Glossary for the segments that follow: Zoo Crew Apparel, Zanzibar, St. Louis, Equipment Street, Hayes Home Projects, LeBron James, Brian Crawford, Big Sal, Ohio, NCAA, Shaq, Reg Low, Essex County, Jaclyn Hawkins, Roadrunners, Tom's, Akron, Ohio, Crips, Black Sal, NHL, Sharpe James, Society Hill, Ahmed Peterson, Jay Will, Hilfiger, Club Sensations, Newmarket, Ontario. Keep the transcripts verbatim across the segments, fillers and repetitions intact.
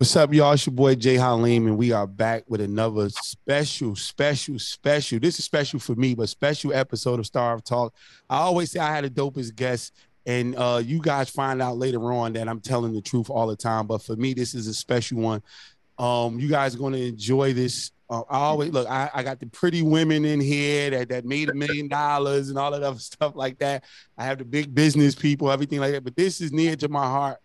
What's up, y'all? It's your boy, Jay Halim, and we are back with another special, special, special. This is special for me, but special episode of S T A R V E Talk. I always say I had the dopest guest, and uh, you guys find out later on that I'm telling the truth all the time. But for me, this is a special one. Um, you guys are going to enjoy this. Uh, I always look, I, I got the pretty women in here that, that made a million dollars and all that other stuff like that. I have the big business people, everything like that. But this is near to my heart,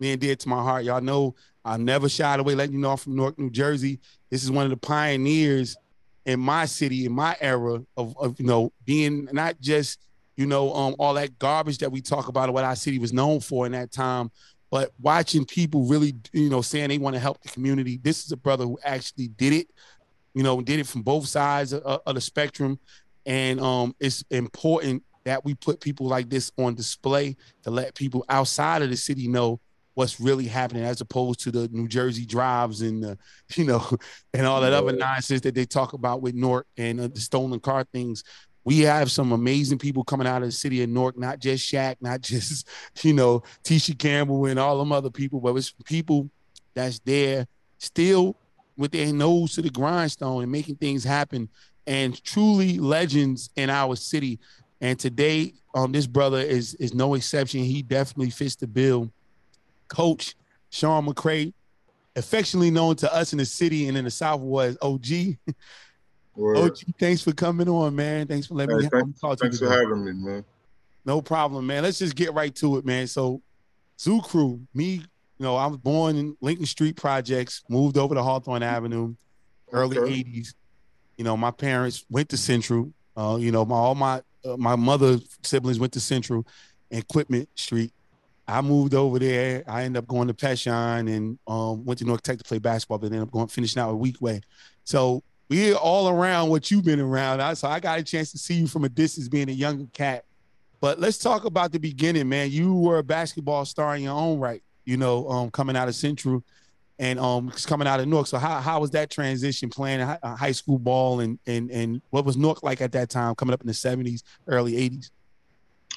near and dear to my heart. Y'all know I never shied away, letting you know I'm from Newark, New Jersey. This is one of the pioneers in my city, in my era of, of you know, being not just, you know, um, all that garbage that we talk about, what our city was known for in that time, but watching people really, you know, saying they want to help the community. This is a brother who actually did it, you know, did it from both sides of, of the spectrum. And um, it's important that we put people like this on display to let people outside of the city know what's really happening, as opposed to the New Jersey drives and, uh, you know, and all that other nonsense that they talk about with Newark and uh, the stolen car things. We have some amazing people coming out of the city of Newark, not just Shaq, not just, you know, Tisha Campbell and all them other people, but it's people that's there still with their nose to the grindstone and making things happen, and truly legends in our city. And today, um, this brother is, is no exception. He definitely fits the bill. Coach Shawn McCray, affectionately known to us in the city and in the South was O G. Word. O G, thanks for coming on, man. Thanks for letting hey, me thanks, talk to you. Thanks for today. having me, man. No problem, man. Let's just get right to it, man. So, Zoo Crew, me, you know, I was born in Lincoln Street Projects, moved over to Hawthorne Avenue, early okay. eighties. You know, my parents went to Central. Uh, you know, my all my uh, my mother's siblings went to Central and Equipment Street. I moved over there. I ended up going to Peshine and um, went to North Tech to play basketball, but ended up going finishing out with Weequahic. So we're all around what you've been around. I, so I got a chance to see you from a distance being a young cat. But let's talk about the beginning, man. You were a basketball star in your own right, you know, um, coming out of Central and um, coming out of Newark. So how, how was that transition playing high school ball, and, and, and what was Newark like at that time, coming up in the seventies, early eighties?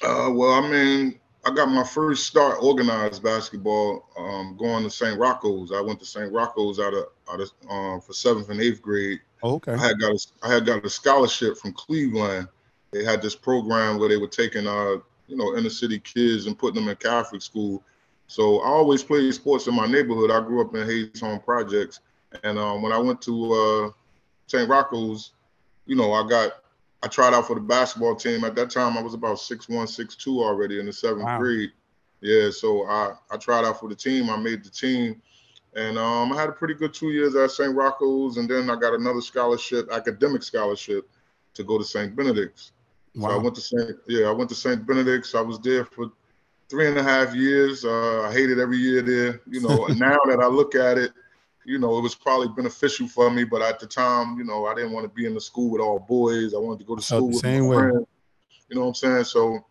Uh, well, I mean, I got my first start organized basketball um, going to Saint Rocco's. I went to Saint Rocco's out of out of um, for seventh and eighth grade. Oh, okay. I had got a, I had got a scholarship from Cleveland. They had this program where they were taking uh you know inner city kids and putting them in Catholic school. So I always played sports in my neighborhood. I grew up in Hayes Home Projects, and um, when I went to uh, Saint Rocco's, you know, I got. I tried out for the basketball team. At that time, I was about six one, six two already in the seventh wow. grade. Yeah, so I, I tried out for the team. I made the team. And um, I had a pretty good two years at Saint Rocco's. And then I got another scholarship, academic scholarship, to go to Saint Benedict's. Wow. So I went to Saint Yeah, I went to Saint Benedict's. I was there for three and a half years. Uh, I hated every year there. You know, and now that I look at it, you know, it was probably beneficial for me, but at the time, you know, I didn't want to be in the school with all boys. I wanted to go to school with my friends. You know what I'm saying? So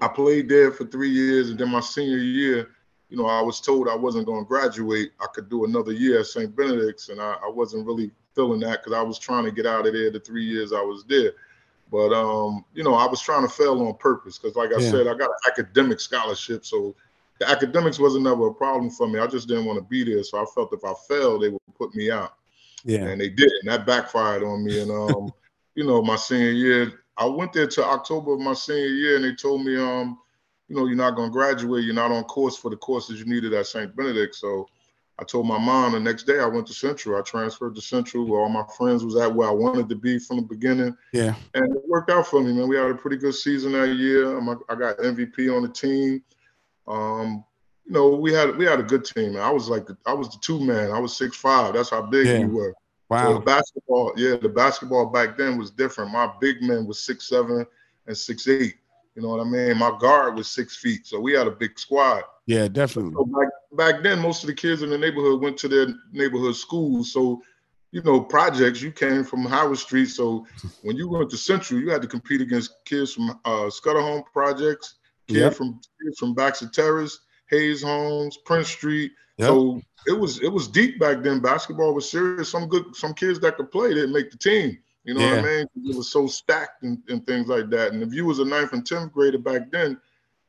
I played there for three years, and then my senior year, you know, I was told I wasn't going to graduate. I could do another year at Saint Benedict's, and I, I wasn't really feeling that because I was trying to get out of there the three years I was there. But, um, you know, I was trying to fail on purpose because, like I yeah. said, I got an academic scholarship, so the academics wasn't ever a problem for me. I just didn't want to be there. So I felt if I failed, they would put me out. Yeah. And they did. And that backfired on me. And, um, you know, my senior year, I went there to October of my senior year, and they told me, um, you know, you're not going to graduate. You're not on course for the courses you needed at Saint Benedict. So I told my mom the next day I went to Central. I transferred to Central, where all my friends was at, where I wanted to be from the beginning. Yeah. And it worked out for me, man. We had a pretty good season that year. I got M V P on the team. Um, you know, we had we had a good team. I was like, I was the two man. I was six five. That's how big yeah. we were. Wow. So the basketball, yeah, the basketball back then was different. My big man was six seven and six eight. You know what I mean? My guard was six feet. So we had a big squad. Yeah, definitely. So back back then, most of the kids in the neighborhood went to their neighborhood schools. So, you know, projects. You came from Howard Street, so when you went to Central, you had to compete against kids from uh, Scudder Home Projects. Kid yep. from from Baxter Terrace, Hayes Homes, Prince Street. Yep. So it was it was deep back then. Basketball was serious. Some good some kids that could play didn't make the team. You know yeah. what I mean? It was so stacked and, and things like that. And if you was a ninth and tenth grader back then,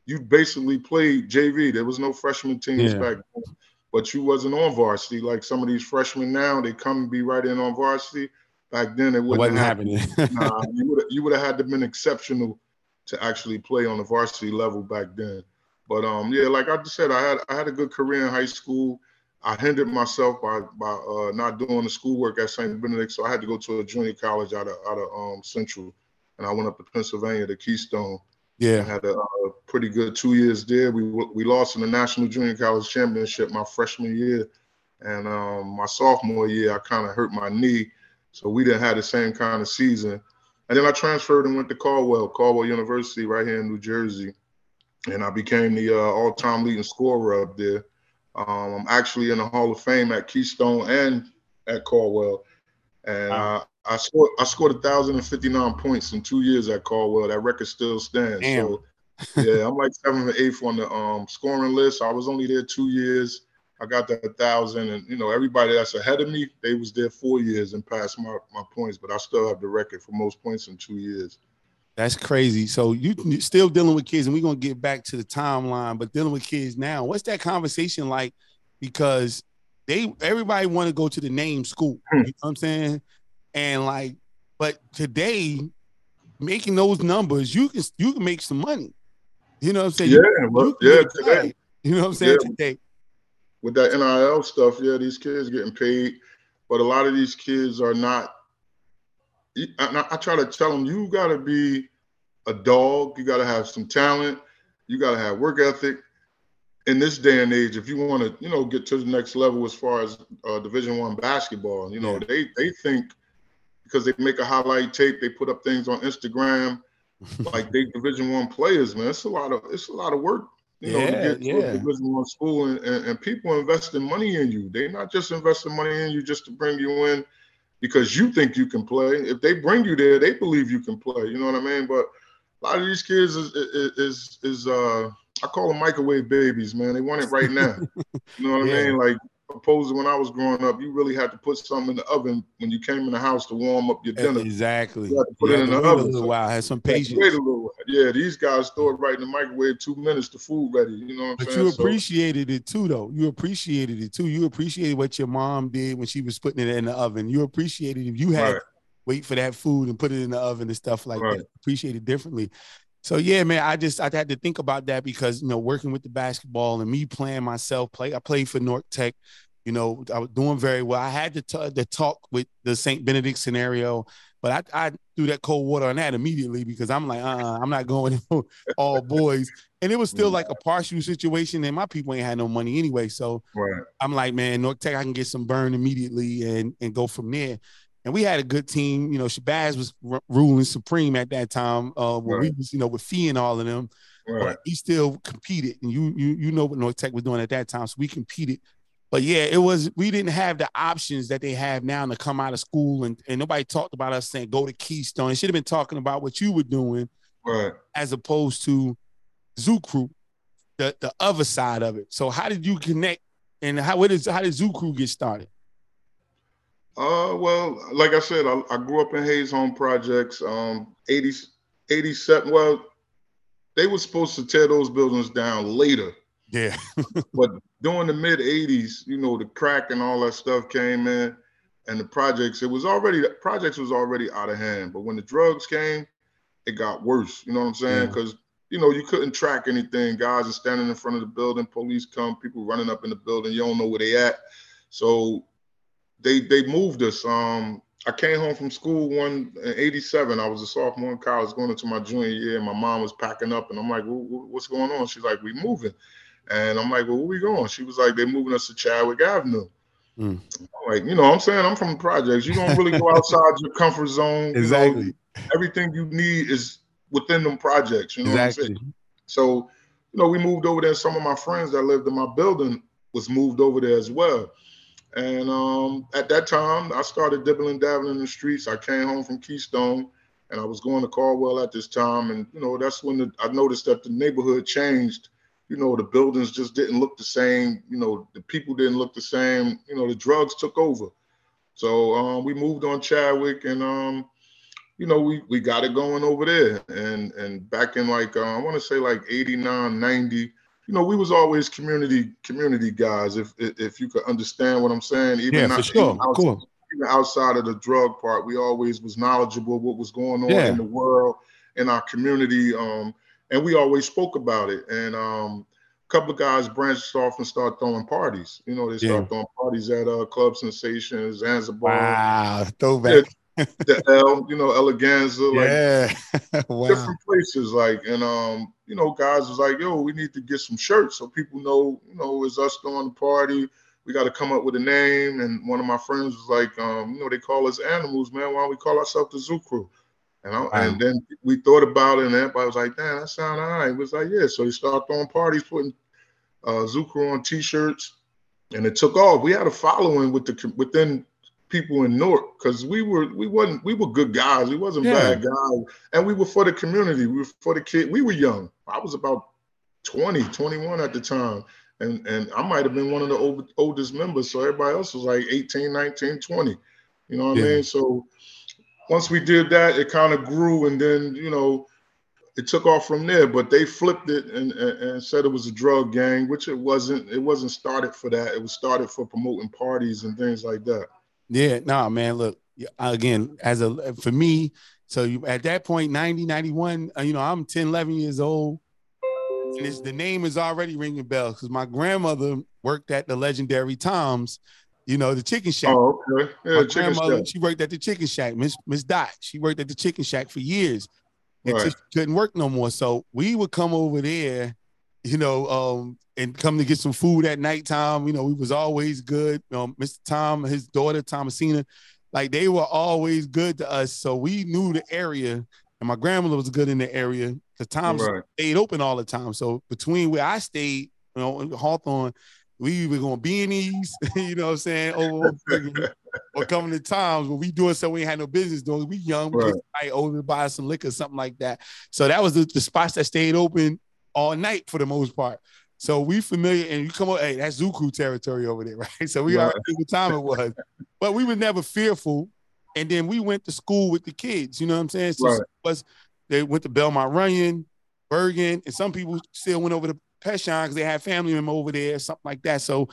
you basically played J V. There was no freshman teams yeah. back then. but you wasn't on varsity. Like some of these freshmen now, they come and be right in on varsity. Back then, it wouldn't happen. Nah, you would have had to have been exceptional to actually play on the varsity level back then. But um, yeah, like I just said, I had I had a good career in high school. I hindered myself by by uh, not doing the schoolwork at Saint Benedict's, so I had to go to a junior college out of out of um, Central, and I went up to Pennsylvania to Keystone. Yeah, I had a, a pretty good two years there. We we lost in the National Junior College Championship my freshman year, and um, my sophomore year I kind of hurt my knee, so we didn't have the same kind of season. And then I transferred and went to Caldwell, Caldwell University right here in New Jersey. And I became the uh, all-time leading scorer up there. Um, I'm actually in the Hall of Fame at Keystone and at Caldwell. And wow. I, I scored I scored one thousand fifty-nine points in two years at Caldwell. That record still stands. Damn. So, yeah, I'm like seventh or eighth on the um, scoring list. I was only there two years. I got that one thousand. And, you know, everybody that's ahead of me, they was there four years and passed my, my points. But I still have the record for most points in two years. That's crazy. So you you're still dealing with kids, and we're going to get back to the timeline, but dealing with kids now, what's that conversation like? Because they everybody want to go to the name school, you know what I'm saying? And like, but today, making those numbers, you can you can make some money. You know what I'm saying? Yeah, you, well, you yeah, today. Money, you know what I'm saying? Yeah. Today. With that N I L stuff, yeah, these kids getting paid, but a lot of these kids are not. I, I try to tell them, you got to be a dog. You got to have some talent. You got to have work ethic. In this day and age, if you want to, you know, get to the next level as far as uh, Division I basketball, you know, yeah. they they think because they make a highlight tape, they put up things on Instagram, like they Division I players, man. It's a lot of it's a lot of work. You know, yeah, you get to yeah. Division I school, and, and, and people investing money in you. They're not just investing money in you just to bring you in. Because you think you can play. If they bring you there, they believe you can play. You know what I mean? But a lot of these kids is, is, is, is uh, I call them microwave babies, man. They want it right now. You know what yeah. I mean? Like, opposed to when I was growing up, you really had to put something in the oven when you came in the house to warm up your dinner. Exactly. You had to put yeah, it in the oven. A little while. Had some patience. Wait a little while. Yeah, these guys throw it right in the microwave, two minutes, the food ready. You know what I'm but saying? But you appreciated so, it too, though. You appreciated it too. You appreciated what your mom did when she was putting it in the oven. You appreciated if you had right. to wait for that food and put it in the oven and stuff like right. that. Appreciate it differently. So, yeah, man, I just I had to think about that because, you know, working with the basketball and me playing myself, play, I played for North Tech, you know, I was doing very well. I had to, t- to talk with the Saint Benedict's scenario, but I, I threw that cold water on that immediately because I'm like, uh-uh, I'm not going all boys. And it was still like a partial situation, and my people ain't had no money anyway. So right. I'm like, man, North Tech, I can get some burn immediately and, and go from there. And we had a good team. You know, Shabazz was r- ruling supreme at that time uh, when right. we was, you know, with Fee and all of them. Right. But he still competed. And you you you know what North Tech was doing at that time, so we competed. But, yeah, it was – we didn't have the options that they have now to come out of school, and, and nobody talked about us saying go to Keystone. They should have been talking about what you were doing right. as opposed to Zoo Crew, the, the other side of it. So how did you connect and how, what is, how did Zoo Crew get started? Uh, well, like I said, I, I grew up in Hayes Home Projects, um, eighty, eighty-seven. Well, they were supposed to tear those buildings down later. Yeah. But during the mid eighties, you know, the crack and all that stuff came in, and the projects, it was already, the projects was already out of hand. But when the drugs came, it got worse. You know what I'm saying? Because, yeah. you know, you couldn't track anything. Guys are standing in front of the building. Police come, people running up in the building. You don't know where they at. So... They they moved us. Um, I came home from school one in eighty-seven. I was a sophomore in college going into my junior year, and my mom was packing up, and I'm like, well, what's going on? She's like, we moving. And I'm like, well, where we going? She was like, they're moving us to Chadwick Avenue. Mm. I'm like, you know what I'm saying? I'm from the projects. You don't really go outside your comfort zone. Exactly. You know, everything you need is within them projects. You know exactly. what I'm saying? So, you know, we moved over there. Some of my friends that lived in my building was moved over there as well. And um, at that time, I started dibbling, dabbling in the streets. I came home from Keystone, and I was going to Caldwell at this time. And, you know, that's when the, I noticed that the neighborhood changed. You know, the buildings just didn't look the same. You know, the people didn't look the same. You know, the drugs took over. So um, we moved on Chadwick, and, um, you know, we, we got it going over there. And and back in, like, uh, I want to say, like, eighty-nine, ninety, you know, we was always community community guys. If if you could understand what I'm saying, even yeah, not, for sure, even, outside, cool. even outside of the drug part, we always was knowledgeable what was going on yeah. in the world, in our community, um, and we always spoke about it. And um, a couple of guys branched off and started throwing parties. You know, they started yeah. throwing parties at uh, Club Sensations, Zanzibar. Wow, throwback. Yeah, the L, you know, Eleganza, like yeah. wow. different places, like, and um, you know, guys was like, yo, we need to get some shirts so people know, you know, it's us throwing the party. We got to come up with a name. And one of my friends was like, um, you know, they call us animals, man. Why don't we call ourselves the Zoo Crew? And I, wow. and then we thought about it, and everybody was like, damn, that sound all right. It was like, yeah. So they started throwing parties, putting uh, Zoo Crew on T-shirts, and it took off. We had a following with the within. people in Newark, because we were we wasn't we were good guys. We wasn't yeah. bad guys, and we were for the community. We were for the kid. We were young. I was about twenty, twenty-one at the time, and and I might have been one of the old, oldest members. So everybody else was like eighteen, nineteen, twenty. You know what yeah. I mean? So once we did that, it kind of grew, and then you know it took off from there. But they flipped it and, and and said it was a drug gang, which it wasn't. It wasn't started for that. It was started for promoting parties and things like that. Yeah, nah, man, look, again, as a, for me, so you, at that point, ninety, ninety-one, you know, I'm ten, eleven years old, and it's, the name is already ringing bells because my grandmother worked at the legendary Tom's, you know, the chicken shack. Oh, okay. Yeah, my grandmother, shack. She worked at the chicken shack, Miss Miss Dot, she worked at the chicken shack for years until right. she couldn't work no more. So we would come over there, you know, um, and come to get some food at nighttime. You know, we was always good. You know, Mister Tom, his daughter, Thomasina, like they were always good to us. So we knew the area, and my grandmother was good in the area because Tom's right. stayed open all the time. So between where I stayed, you know, in Hawthorne, we were going beanies, you know what I'm saying, over, over or coming to Tom's when we doing something we ain't had no business doing. We young, we right. just over to buy some liquor, something like that. So that was the, the spots that stayed open all night for the most part. So we familiar, and you come up, hey, that's Zoo Crew territory over there, right? So we right. already knew what time it was. But we were never fearful. And then we went to school with the kids, you know what I'm saying? So right. some of us, they went to Belmont Runyon, Bergen, and some people still went over to Peshine because they had family members over there, something like that. So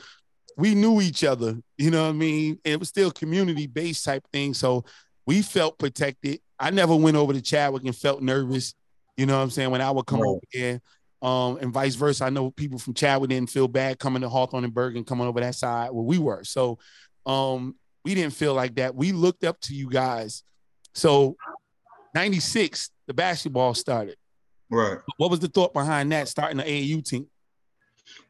we knew each other, you know what I mean? And it was still community-based type thing. So we felt protected. I never went over to Chadwick and felt nervous, you know what I'm saying, when I would come right. over there. Um, and vice versa. I know people from Chadwick didn't feel bad coming to Hawthorne and Bergen, coming over that side where we were. So um, we didn't feel like that. We looked up to you guys. So ninety-six, the basketball started. Right. What was the thought behind that, starting the A A U team?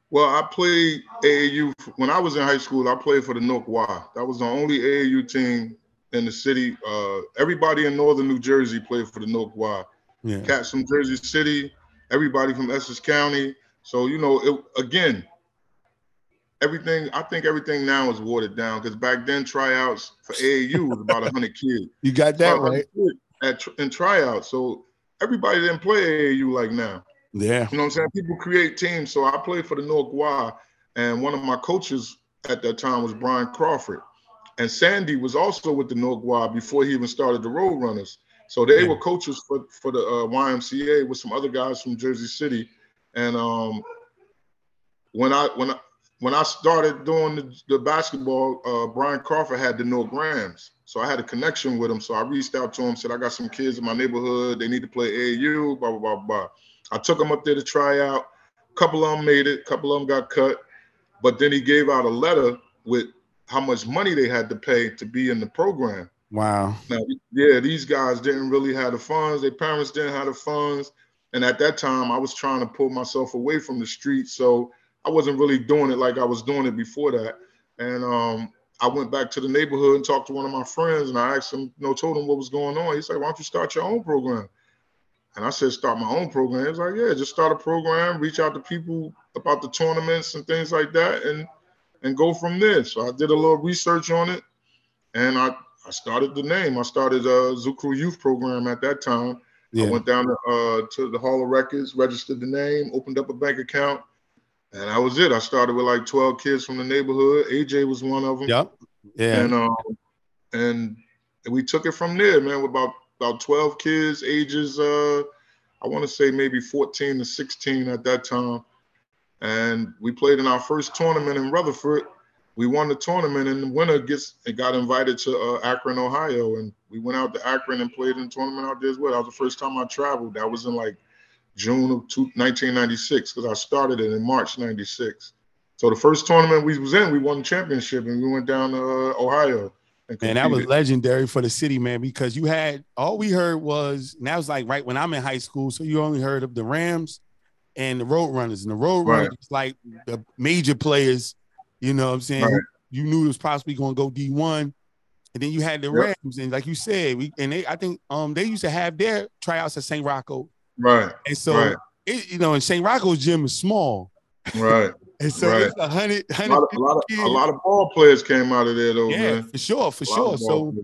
Well, I played A A U. When I was in high school, I played for the Nook Wah. That was the only A A U team in the city. Uh, everybody in northern New Jersey played for the Nook Wah. Yeah. Cats from Jersey City. Everybody from Essex County. So, you know, it, again, everything, I think everything now is watered down because back then tryouts for A A U was about one hundred kids. You got that right. At, in tryouts. So everybody didn't play A A U like now. Yeah. You know what I'm saying? People create teams. So I played for the North Wah, and one of my coaches at that time was Brian Crawford. And Sandy was also with the North Wah before he even started the Roadrunners. So they yeah. were coaches for, for the uh, Y M C A with some other guys from Jersey City. And um, when I when I, when I started doing the, the basketball, uh, Brian Crawford had the North Rams. So I had a connection with him. So I reached out to him, said, I got some kids in my neighborhood. They need to play A A U, blah, blah, blah, blah. I took them up there to try out. A couple of them made it. A couple of them got cut. But then he gave out a letter with how much money they had to pay to be in the program. Wow. Now, yeah, these guys didn't really have the funds. Their parents didn't have the funds. And at that time, I was trying to pull myself away from the street. So I wasn't really doing it like I was doing it before that. And um, I went back to the neighborhood and talked to one of my friends. And I asked him, you know, told him what was going on. He said, why don't you start your own program? And I said, start my own program. He was like, yeah, just start a program, reach out to people about the tournaments and things like that, and, and go from there. So I did a little research on it. And I... I started the name. I started a Zoo Crew Youth Program at that time. Yeah. I went down to, uh, to the Hall of Records, registered the name, opened up a bank account, and that was it. I started with like twelve kids from the neighborhood. A J was one of them. Yep. Yeah. And um, and we took it from there, man. With about about twelve kids, ages uh, I want to say maybe fourteen to sixteen at that time, And we played in our first tournament in Rutherford. We won the tournament, and the winner gets it got invited to uh, Akron, Ohio. And we went out to Akron and played in the tournament out there as well. That was the first time I traveled. That was in like June of nineteen ninety-six, because I started it in March ninety-six. So the first tournament we was in, we won the championship, and we went down to uh, Ohio. And man, that was legendary for the city, man, because you had, all we heard was, and that was like right when I'm in high school, so you only heard of the Rams and the Roadrunners. And the Roadrunners, right, like the major players, you know what I'm saying? Right. You knew it was possibly going to go D one. And then you had the yep. Rams, and like you said, we and they, I think um they used to have their tryouts at Saint Rocco's. Right. And so, right. It, you know, and Saint Rocco's gym is small. Right. And so right. it's a hundred, hundred. A lot, a, lot of, a lot of ball players came out of there, though. Yeah, man. for sure, for sure. So,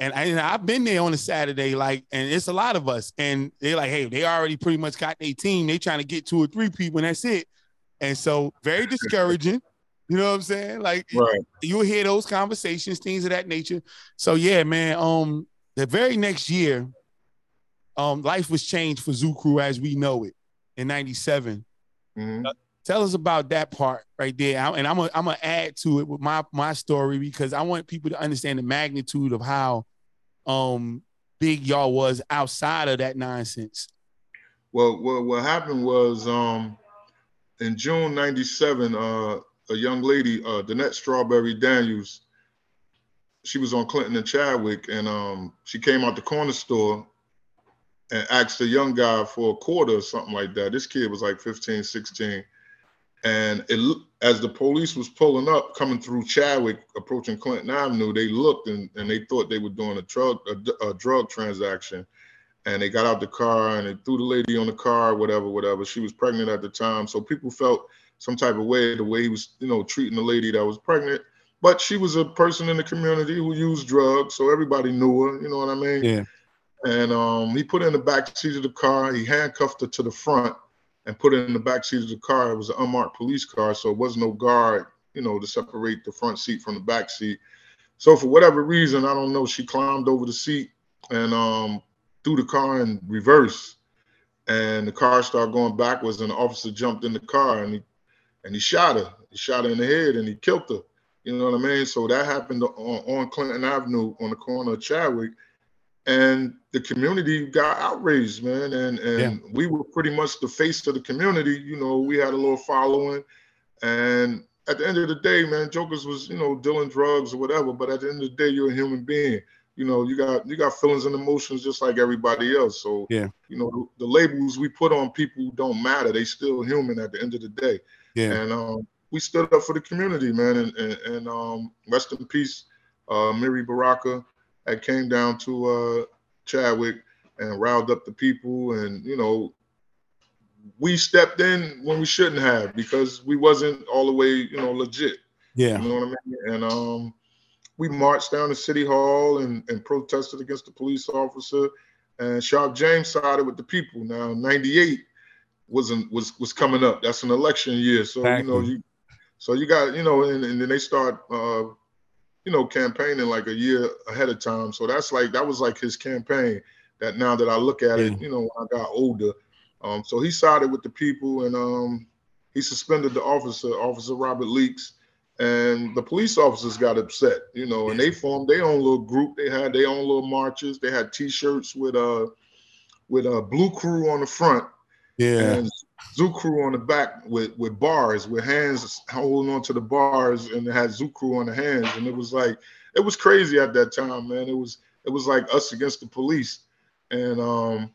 and, I, and I've been there on a Saturday, like, and it's a lot of us. And they're like, hey, they already pretty much got their team. They trying to get two or three people, and that's it. And so, very discouraging. You know what I'm saying? Like, right. you'll hear those conversations, things of that nature. So, yeah, man. Um, the very next year, um, life was changed for Zoo Crew as we know it in ninety-seven. Mm-hmm. Uh, Tell us about that part right there. I, and I'm going I'm to add to it with my, my story, because I want people to understand the magnitude of how um, big y'all was outside of that nonsense. Well, what, what happened was um, in June ninety-seven, uh, a young lady, uh, Danette Strawberry Daniels, she was on Clinton and Chadwick, and um, she came out the corner store and asked the young guy for a quarter or something like that. This kid was like fifteen, sixteen. And it, as the police was pulling up, coming through Chadwick, approaching Clinton Avenue, they looked and, and they thought they were doing a drug a, a drug transaction. And they got out the car and they threw the lady on the car, whatever, whatever. She was pregnant at the time. So people felt some type of way, the way he was, you know, treating the lady that was pregnant. But she was a person in the community who used drugs, so everybody knew her, you know what I mean? Yeah. And um, he put her in the back seat of the car. He handcuffed her to the front and put it in the back seat of the car. It was an unmarked police car, so it was no guard, you know, to separate the front seat from the back seat. So for whatever reason, I don't know, she climbed over the seat and um, threw the car in reverse. And the car started going backwards, and the officer jumped in the car, and he and he shot her. He shot her in the head, and he killed her. You know what I mean? So that happened on, on Clinton Avenue on the corner of Chadwick. And the community got outraged, man. And and yeah. we were pretty much the face of the community. You know, we had a little following. And at the end of the day, man, jokers was, you know, dealing drugs or whatever. But at the end of the day, you're a human being. You know, you got you got feelings and emotions just like everybody else. So, yeah. you know, the, the labels we put on people don't matter. They still human at the end of the day. Yeah. And um, we stood up for the community, man. And, and, and um, rest in peace, uh, Mary Baraka. I came down to uh, Chadwick and riled up the people, and you know, we stepped in when we shouldn't have, because we wasn't all the way, you know, legit. Yeah, you know what I mean. And um, we marched down to City Hall and, and protested against the police officer. And Sharpe James sided with the people. Now, ninety-eight wasn't was was coming up. That's an election year, so exactly. you know, you so you got you know, and, and then they start. Uh, you know, campaigning like a year ahead of time. So that's like, that was like his campaign that now that I look at yeah. it, you know, when I got older. Um, so he sided with the people, and um, he suspended the officer, Officer Robert Leaks, and the police officers got upset, you know, and they formed their own little group. They had their own little marches. They had T-shirts with a, uh, with a uh, Blue Crew on the front. Yeah. And Zoo Crew on the back with, with bars, with hands holding on to the bars, and it had Zoo Crew on the hands. And it was like, it was crazy at that time, man. It was it was like us against the police. And, um,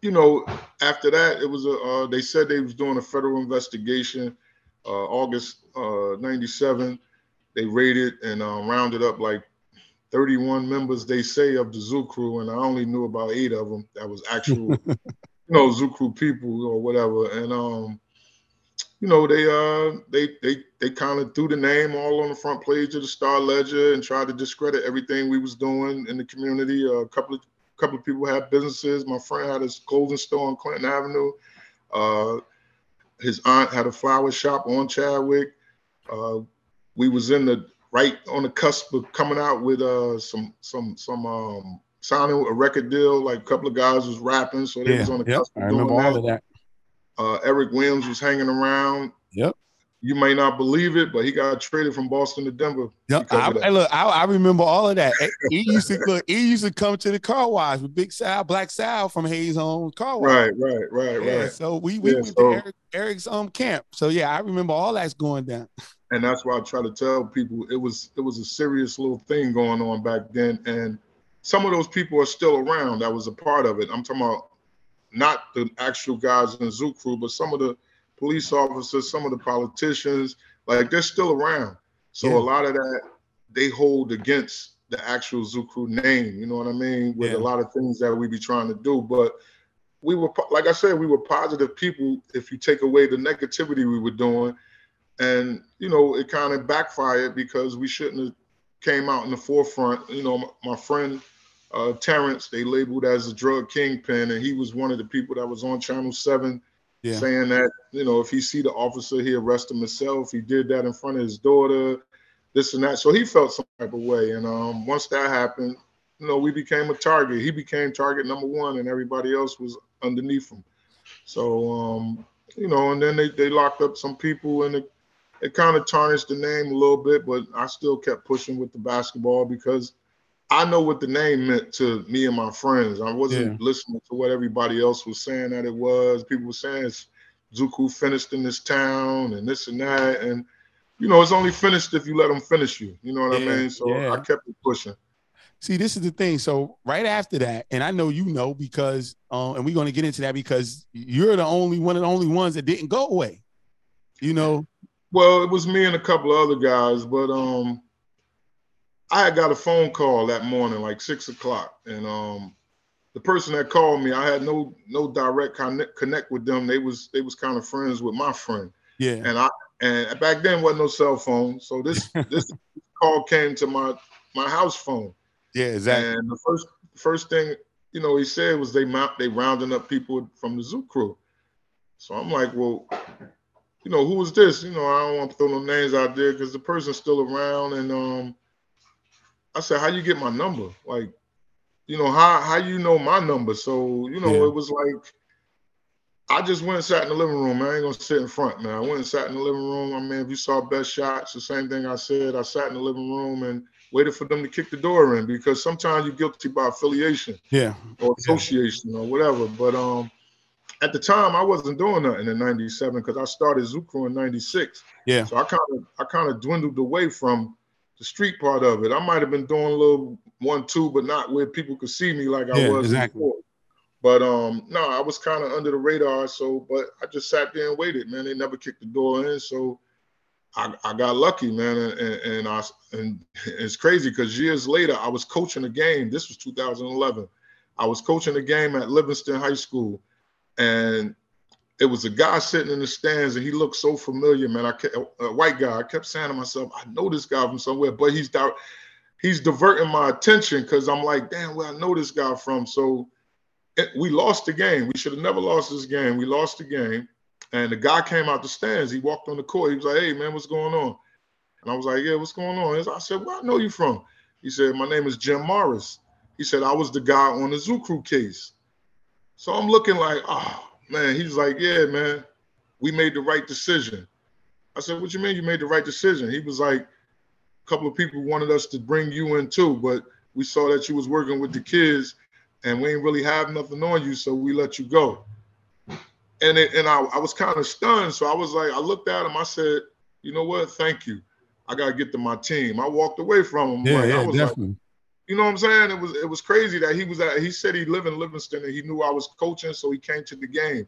you know, after that, it was, a, uh, they said they was doing a federal investigation, uh, August uh, ninety-seven. They raided and uh, rounded up like thirty-one members, they say, of the Zoo Crew. And I only knew about eight of them that was actual you know, Zoo Crew people or whatever. And, um, you know, they uh, they they they kind of threw the name all on the front page of the Star Ledger and tried to discredit everything we was doing in the community. Uh, a couple of couple of people had businesses. My friend had his clothing store on Clinton Avenue. Uh, his aunt had a flower shop on Chadwick. Uh, we was in the right on the cusp of coming out with uh, some some some um. signing a record deal, like a couple of guys was rapping, so they yeah, was on the yep, cusp of doing that. All of that. Uh, Eric Williams was hanging around. Yep. You may not believe it, but he got traded from Boston to Denver. Yep. I, I, look, I, I remember all of that. He used to look, he used to come to the car wash with Big Sal, Black Sal from Hayes Home Car Wash. Right, right, right, yeah, right. So we, we yeah, went so, to Eric, Eric's um camp. So yeah, I remember all that's going down. And that's why I try to tell people it was it was a serious little thing going on back then. And some of those people are still around that was a part of it. I'm talking about not the actual guys in the Zoo Crew, but some of the police officers, some of the politicians, like they're still around. So yeah. a lot of that they hold against the actual Zoo Crew name, you know what I mean? With yeah. a lot of things that we be trying to do. But we were, like I said, we were positive people. If you take away the negativity we were doing, and you know, it kind of backfired because we shouldn't have came out in the forefront. You know, my, my friend uh, Terrence, they labeled as a drug kingpin, and he was one of the people that was on Channel seven. Yeah. Saying that, you know, if he see the officer, he arrest him himself. He did that in front of his daughter, this and that. So he felt some type of way. And um, once that happened, you know, we became a target. He became target number one, and everybody else was underneath him. So, um, you know, and then they, they locked up some people, and it, it kind of tarnished the name a little bit, but I still kept pushing with the basketball because I know what the name meant to me and my friends. I wasn't yeah. listening to what everybody else was saying that it was. People were saying it's Zuku finished in this town and this and that. And, you know, it's only finished if you let them finish you. You know what yeah, I mean? So yeah. I kept it pushing. See, this is the thing. So right after that, and I know you know because, um, and we're going to get into that because you're the only one of the only ones that didn't go away, you know? Well, it was me and a couple of other guys, but um. I had got a phone call that morning, like six o'clock, and um, the person that called me, I had no no direct connect, connect with them. They was they was kind of friends with my friend. Yeah. And I and back then wasn't no cell phone, so this this call came to my my house phone. Yeah, exactly. And the first first thing you know he said was they they rounding up people from the Zoo Crew. So I'm like, well, you know, who was this? You know, I don't want to throw no names out there because the person's still around, and um. I said, how you get my number? Like, you know, how how you know my number? So, you know, yeah. it was like, I just went and sat in the living room. Man, I ain't going to sit in front, man. I went and sat in the living room. I mean, if you saw Best Shots, the same thing I said. I sat in the living room and waited for them to kick the door in because sometimes you're guilty by affiliation yeah, or association yeah. or whatever. But um, at the time, I wasn't doing nothing in ninety-seven because I started Zoo Crew in ninety-six. Yeah. So I kind of I kind of dwindled away from the street part of it. I might have been doing a little one, two, but not where people could see me like I yeah, was exactly. before. But um, no, I was kind of under the radar. So, but I just sat there and waited, man. They never kicked the door in. So I, I got lucky, man. And, and I and it's crazy because years later, I was coaching a game. This was two thousand eleven. I was coaching a game at Livingston High School. And it was a guy sitting in the stands, and he looked so familiar, man. I kept, a white guy. I kept saying to myself, "I know this guy from somewhere," but he's di- he's diverting my attention because I'm like, "Damn, where I know this guy from." So it, we lost the game. We should have never lost this game. We lost the game, and the guy came out the stands. He walked on the court. He was like, "Hey, man, what's going on?" And I was like, "Yeah, what's going on?" I said, "Where I know you from?" He said, "My name is Jim Morris." He said, "I was the guy on the Zoo Crew case." So I'm looking like, ah. Oh. Man, he was like, yeah, man, we made the right decision. I said, what you mean you made the right decision? He was like, a couple of people wanted us to bring you in too, but we saw that you was working with the kids and we ain't really have nothing on you, so we let you go. And it, and I, I was kind of stunned, so I was like, I looked at him, I said, you know what, thank you. I got to get to my team. I walked away from him. Yeah, like, yeah, I was definitely. Like, you know what I'm saying? It was it was crazy that he was at, he said he lived in Livingston and he knew I was coaching, so he came to the game.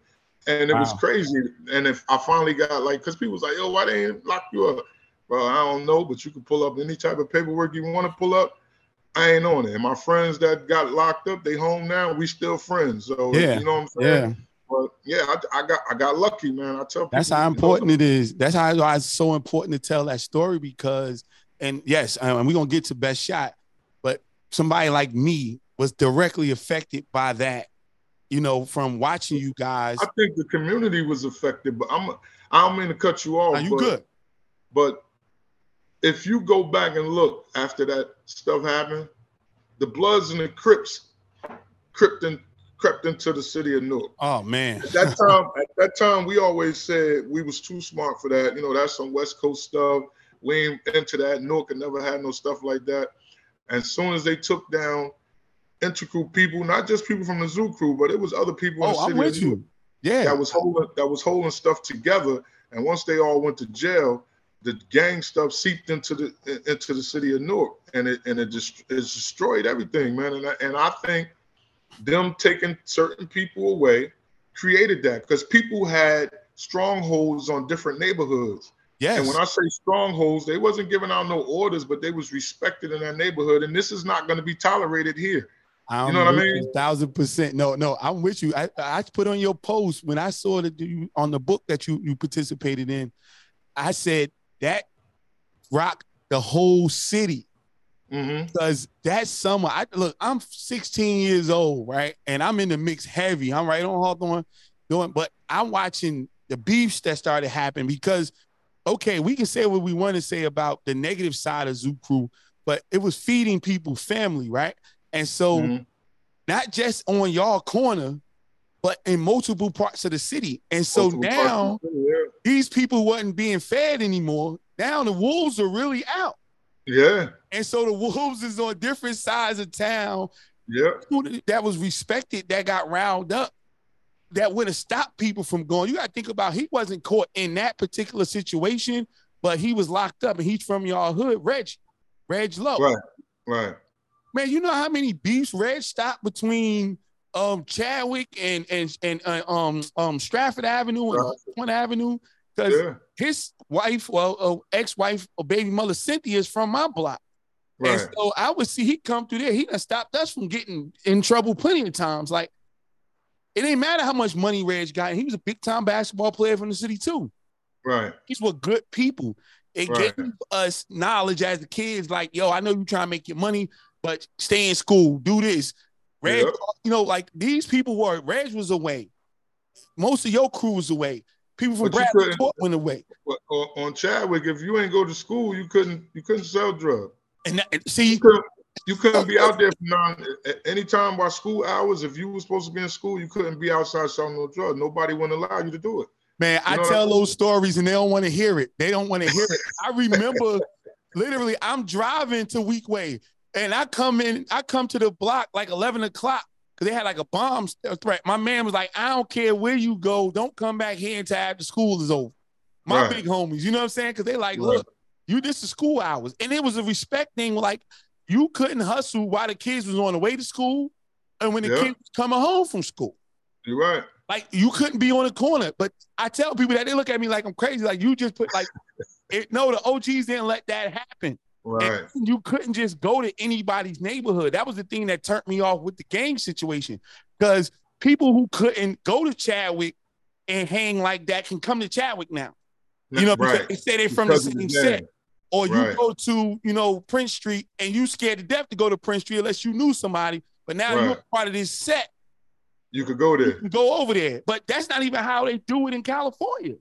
And it wow. was crazy. And if I finally got like, because people was like, yo, why they ain't lock you up? Well, I don't know, but you can pull up any type of paperwork you want to pull up. I ain't on it. And my friends that got locked up, they home now. We still friends. So yeah. you know what I'm saying? Yeah. But yeah, I, I got I got lucky, man. I tell people, that's how important you know, it is. That's how why it's so important to tell that story because, and yes, and we're gonna get to Best Shot. Somebody like me was directly affected by that, you know, from watching you guys. I think the community was affected, but I'm, I don't mean to cut you off. Are you but, good? But if you go back and look after that stuff happened, the Bloods and the Crips, Crips and crept into the city of Newark. Oh, man. At that time, at that time, we always said we was too smart for that. You know, that's some West Coast stuff. We ain't into that. Newark had never had no stuff like that. And as soon as they took down integral people, not just people from the Zoo Crew, but it was other people in the city. Oh, I'm with you. Yeah. That was holding, that was holding stuff together. And once they all went to jail, the gang stuff seeped into the into the city of Newark, and it and it just it destroyed everything, man. And I, and I think them taking certain people away created that, because people had strongholds on different neighborhoods. Yes. And when I say strongholds, they wasn't giving out no orders, but they was respected in that neighborhood. And this is not going to be tolerated here. I'm, you know what I mean? a thousand percent. No, no, I'm with you. I, I put on your post when I saw that you, on the book that you, you participated in, I said that rocked the whole city. Mm-hmm. Because that summer, I look, I'm sixteen years old, right? And I'm in the mix heavy. I'm right on Hawthorne doing, but I'm watching the beefs that started happening because, okay, we can say what we want to say about the negative side of Zoo Crew, but it was feeding people family, right? And so mm-hmm. not just on y'all corner, but in multiple parts of the city. And so multiple now the city, yeah. These people wasn't being fed anymore. Now the wolves are really out. Yeah. And so the wolves is on different sides of town. Yeah. That was respected, that got riled up, that would have stopped people from going. You got to think about, he wasn't caught in that particular situation, but he was locked up, and he's from y'all hood, Reg, Reg Low. Right, right. Man, you know how many beefs Reg stopped between um, Chadwick and and and uh, um um Stratford Avenue and right. One Avenue, because yeah. his wife, well, uh, ex-wife, or baby mother Cynthia is from my block, right. And so I would see he come through there. He done stopped us from getting in trouble plenty of times. Like, it didn't matter how much money Reg got. He was a big time basketball player from the city too. Right. These were good people. It right. gave us knowledge as the kids. Like, yo, I know you trying to make your money, but stay in school, do this. Reg, yep. You know, like these people were, Reg was away. Most of your crew was away. People from Bradford went away. On Chadwick, if you ain't go to school, you couldn't you couldn't sell drugs. And, and see, you couldn't, you couldn't be out there from nine, at any time by school hours. If you were supposed to be in school, you couldn't be outside selling no drugs. Nobody wouldn't allow you to do it. Man, you know I tell I mean? those stories and they don't want to hear it. They don't want to hear it. I remember literally I'm driving to Weequahic. And I come in, I come to the block like eleven o'clock because they had like a bomb threat. My man was like, I don't care where you go. Don't come back here until after school is over. My right. big homies, you know what I'm saying? Because they like, right. look, you this is school hours. And it was a respect thing. Like, you couldn't hustle while the kids was on the way to school and when the yep. kids was coming home from school. You're right. Like, you couldn't be on the corner. But I tell people that, they look at me like I'm crazy. Like, you just put like, it, no, the O Gs didn't let that happen. Right. And you couldn't just go to anybody's neighborhood. That was the thing that turned me off with the gang situation, because people who couldn't go to Chadwick and hang like that can come to Chadwick now. You know, right. because they say they're from because the same set. Or right. you go to, you know, Prince Street and you scared to death to go to Prince Street unless you knew somebody. But now right. you're part of this set. You could go there. You can go over there. But that's not even how they do it in California.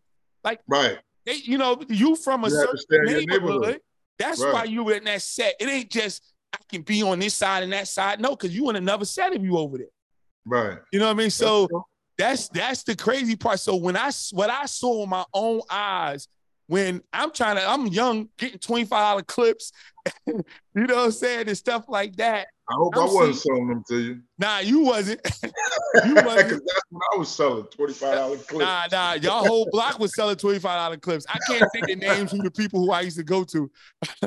Like, right. they, you know, you from a you certain neighborhood. neighborhood. That's right. why you were in that set. It ain't just I can be on this side and that side. No, because you in another set if you over there. Right. You know what I mean? So that's that's the crazy part. So when I what I saw with my own eyes, when I'm trying to, I'm young, getting twenty-five dollar clips, you know what I'm saying, and stuff like that. I hope I'm I wasn't seeing, selling them to you. Nah, you wasn't. you wasn't. Because that's what I was selling, twenty-five dollar clips. Nah, nah, y'all whole block was selling twenty-five dollar clips. I can't think the names of the people who I used to go to.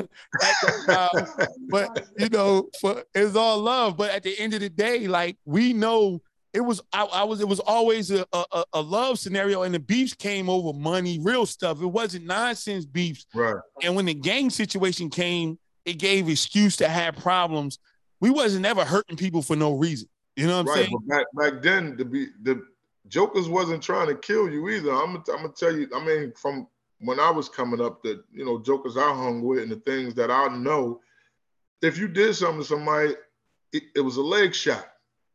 But, you know, for, it's all love. But at the end of the day, like, we know it was, I, I was, it was always a, a, a love scenario, and the beefs came over money, real stuff. It wasn't nonsense beefs. Right. And when the gang situation came, it gave excuse to have problems. We wasn't ever hurting people for no reason. You know what I'm right, saying? But back, back then, the, the jokers wasn't trying to kill you either. I'm, I'm gonna tell you, I mean, from when I was coming up, the you know, jokers I hung with and the things that I know, if you did something to somebody, it, it was a leg shot.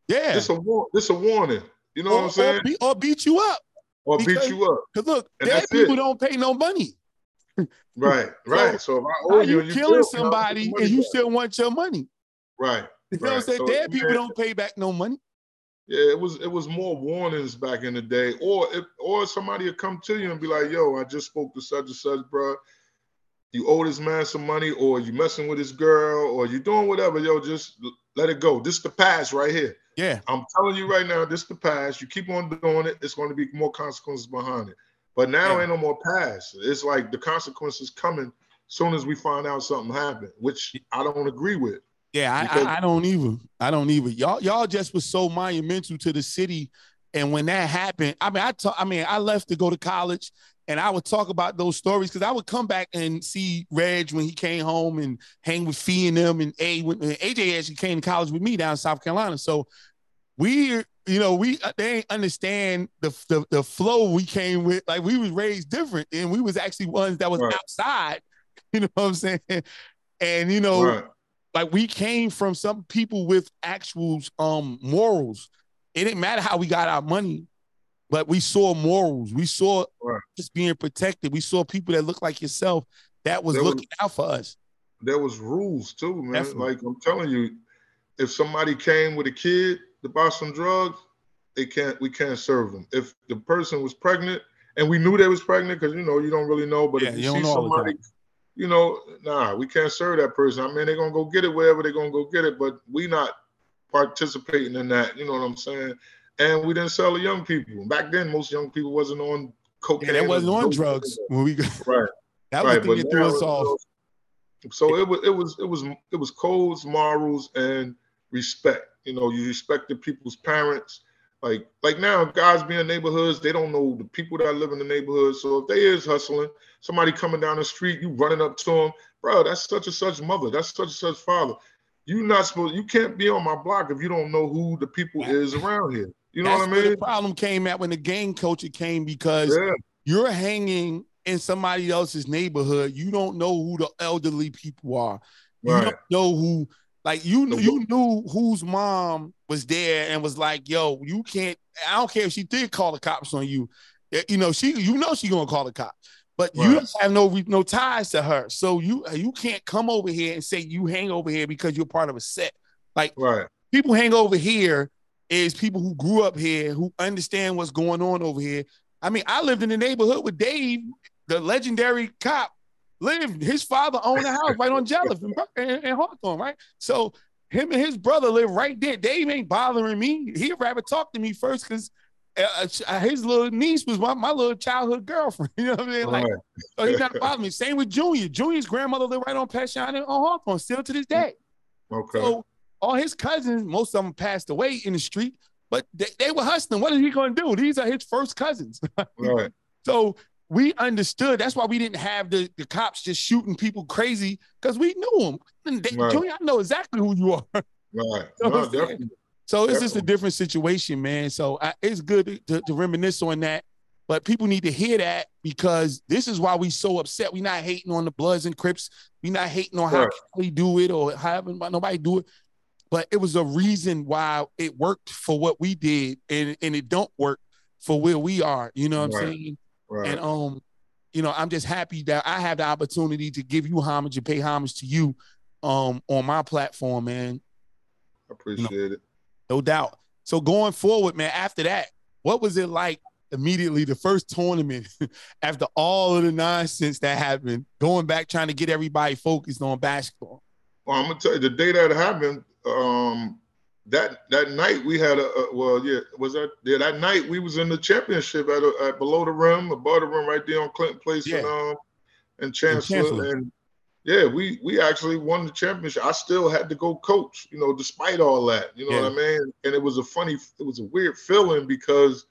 Yeah. It's a, it's a warning. You know or, what I'm saying? Or, be, or beat you up. Or because, beat you up. Because look, dead people it. don't pay no money. Right, right. So, so if I owe you, you killing you still, somebody you and you back. still want your money. Right. You know right. what I'm saying? So, Dead people yeah. don't pay back no money. Yeah, it was it was more warnings back in the day, or if, or somebody would come to you and be like, "Yo, I just spoke to such and such, bro. You owe this man some money, or you messing with this girl, or you doing whatever. Yo, just let it go. This is the past right here. Yeah, I'm telling you right now, this is the past. You keep on doing it, it's going to be more consequences behind it. But now yeah. ain't no more past. It's like the consequences coming soon as we find out something happened, which I don't agree with. Yeah, I, I, I don't even. I don't even. Y'all, y'all just was so monumental to the city, and when that happened, I mean, I talk, I mean, I left to go to college, and I would talk about those stories because I would come back and see Reg when he came home and hang with Fee and them, and A when, and A J actually came to college with me down in South Carolina. So we, you know, we they ain't understand the the, the flow we came with. Like we was raised different, and we was actually ones that was right. outside. You know what I'm saying? And you know. Right. Like we came from some people with actual um, morals. It didn't matter how we got our money, but we saw morals. We saw right. just being protected. We saw people that looked like yourself that was there looking was, out for us. There was rules too, man. Definitely. Like I'm telling you, if somebody came with a kid to buy some drugs, they can't. We can't serve them. If the person was pregnant, and we knew they was pregnant, because you know you don't really know, but yeah, if you, you see somebody. You know, nah, we can't serve that person. I mean, they're going to go get it wherever they're going to go get it, but we not participating in that. You know what I'm saying? And we didn't sell to young people. Back then, most young people wasn't on cocaine. Yeah, they wasn't on drugs. When we right. That right. was the thing threw us off. So it was, it was, it was, it was codes, morals, and respect. You know, you respected people's parents. Like, like now, guys be in neighborhoods, they don't know the people that live in the neighborhood. So if they is hustling, somebody coming down the street, you running up to them, bro, that's such and such mother, that's such and such father. You not supposed, you can't be on my block if you don't know who the people is around here. You know that's what I mean? Where the problem came at when the gang culture came because yeah. you're hanging in somebody else's neighborhood. You don't know who the elderly people are. You right. don't know who. Like, you knew, you knew whose mom was there and was like, yo, you can't, I don't care if she did call the cops on you. You know, she, you know she going to call the cops, but right. you don't have no no ties to her. So you you can't come over here and say you hang over here because you're part of a set. Like, right. people hang over here is people who grew up here, who understand what's going on over here. I mean, I lived in the neighborhood with Dave, the legendary cop. Lived his father owned a house right on Jelliff and, and Hawthorne, right? So him and his brother live right there. Dave ain't bothering me. He'd rather talk to me first because uh, his little niece was my, my little childhood girlfriend. You know what I mean? Like, right. so he's not bothering me. Same with Junior. Junior's grandmother lived right on Peshine and on Hawthorne, still to this day. Okay. So all his cousins, most of them passed away in the street, but they, they were hustling. What is he going to do? These are his first cousins. Right. So we understood. That's why we didn't have the, the cops just shooting people crazy because we knew them. They, right. Junior, I know exactly who you are. Right. You know no, definitely. So it's definitely. Just a different situation, man. So I, it's good to, to reminisce on that, but people need to hear that because this is why we so upset. We're not hating on the Bloods and Crips. We're not hating on right. how we do it or how nobody do it. But it was a reason why it worked for what we did, and, and it don't work for where we are. You know what right. I'm saying? Right. And, um, you know, I'm just happy that I have the opportunity to give you homage and pay homage to you um, on my platform, man. I appreciate you know, it. No doubt. So going forward, man, after that, what was it like immediately the first tournament after all of the nonsense that happened, going back, trying to get everybody focused on basketball? Well, I'm going to tell you, the day that happened, um, That that night we had a, a well yeah was that yeah that night we was in the championship at, a, at below the rim above the rim right there on Clinton Place yeah. and um and Chancellor, and Chancellor and yeah we we actually won the championship. I still had to go coach, you know, despite all that, you know yeah. what I mean. And it was a funny, it was a weird feeling because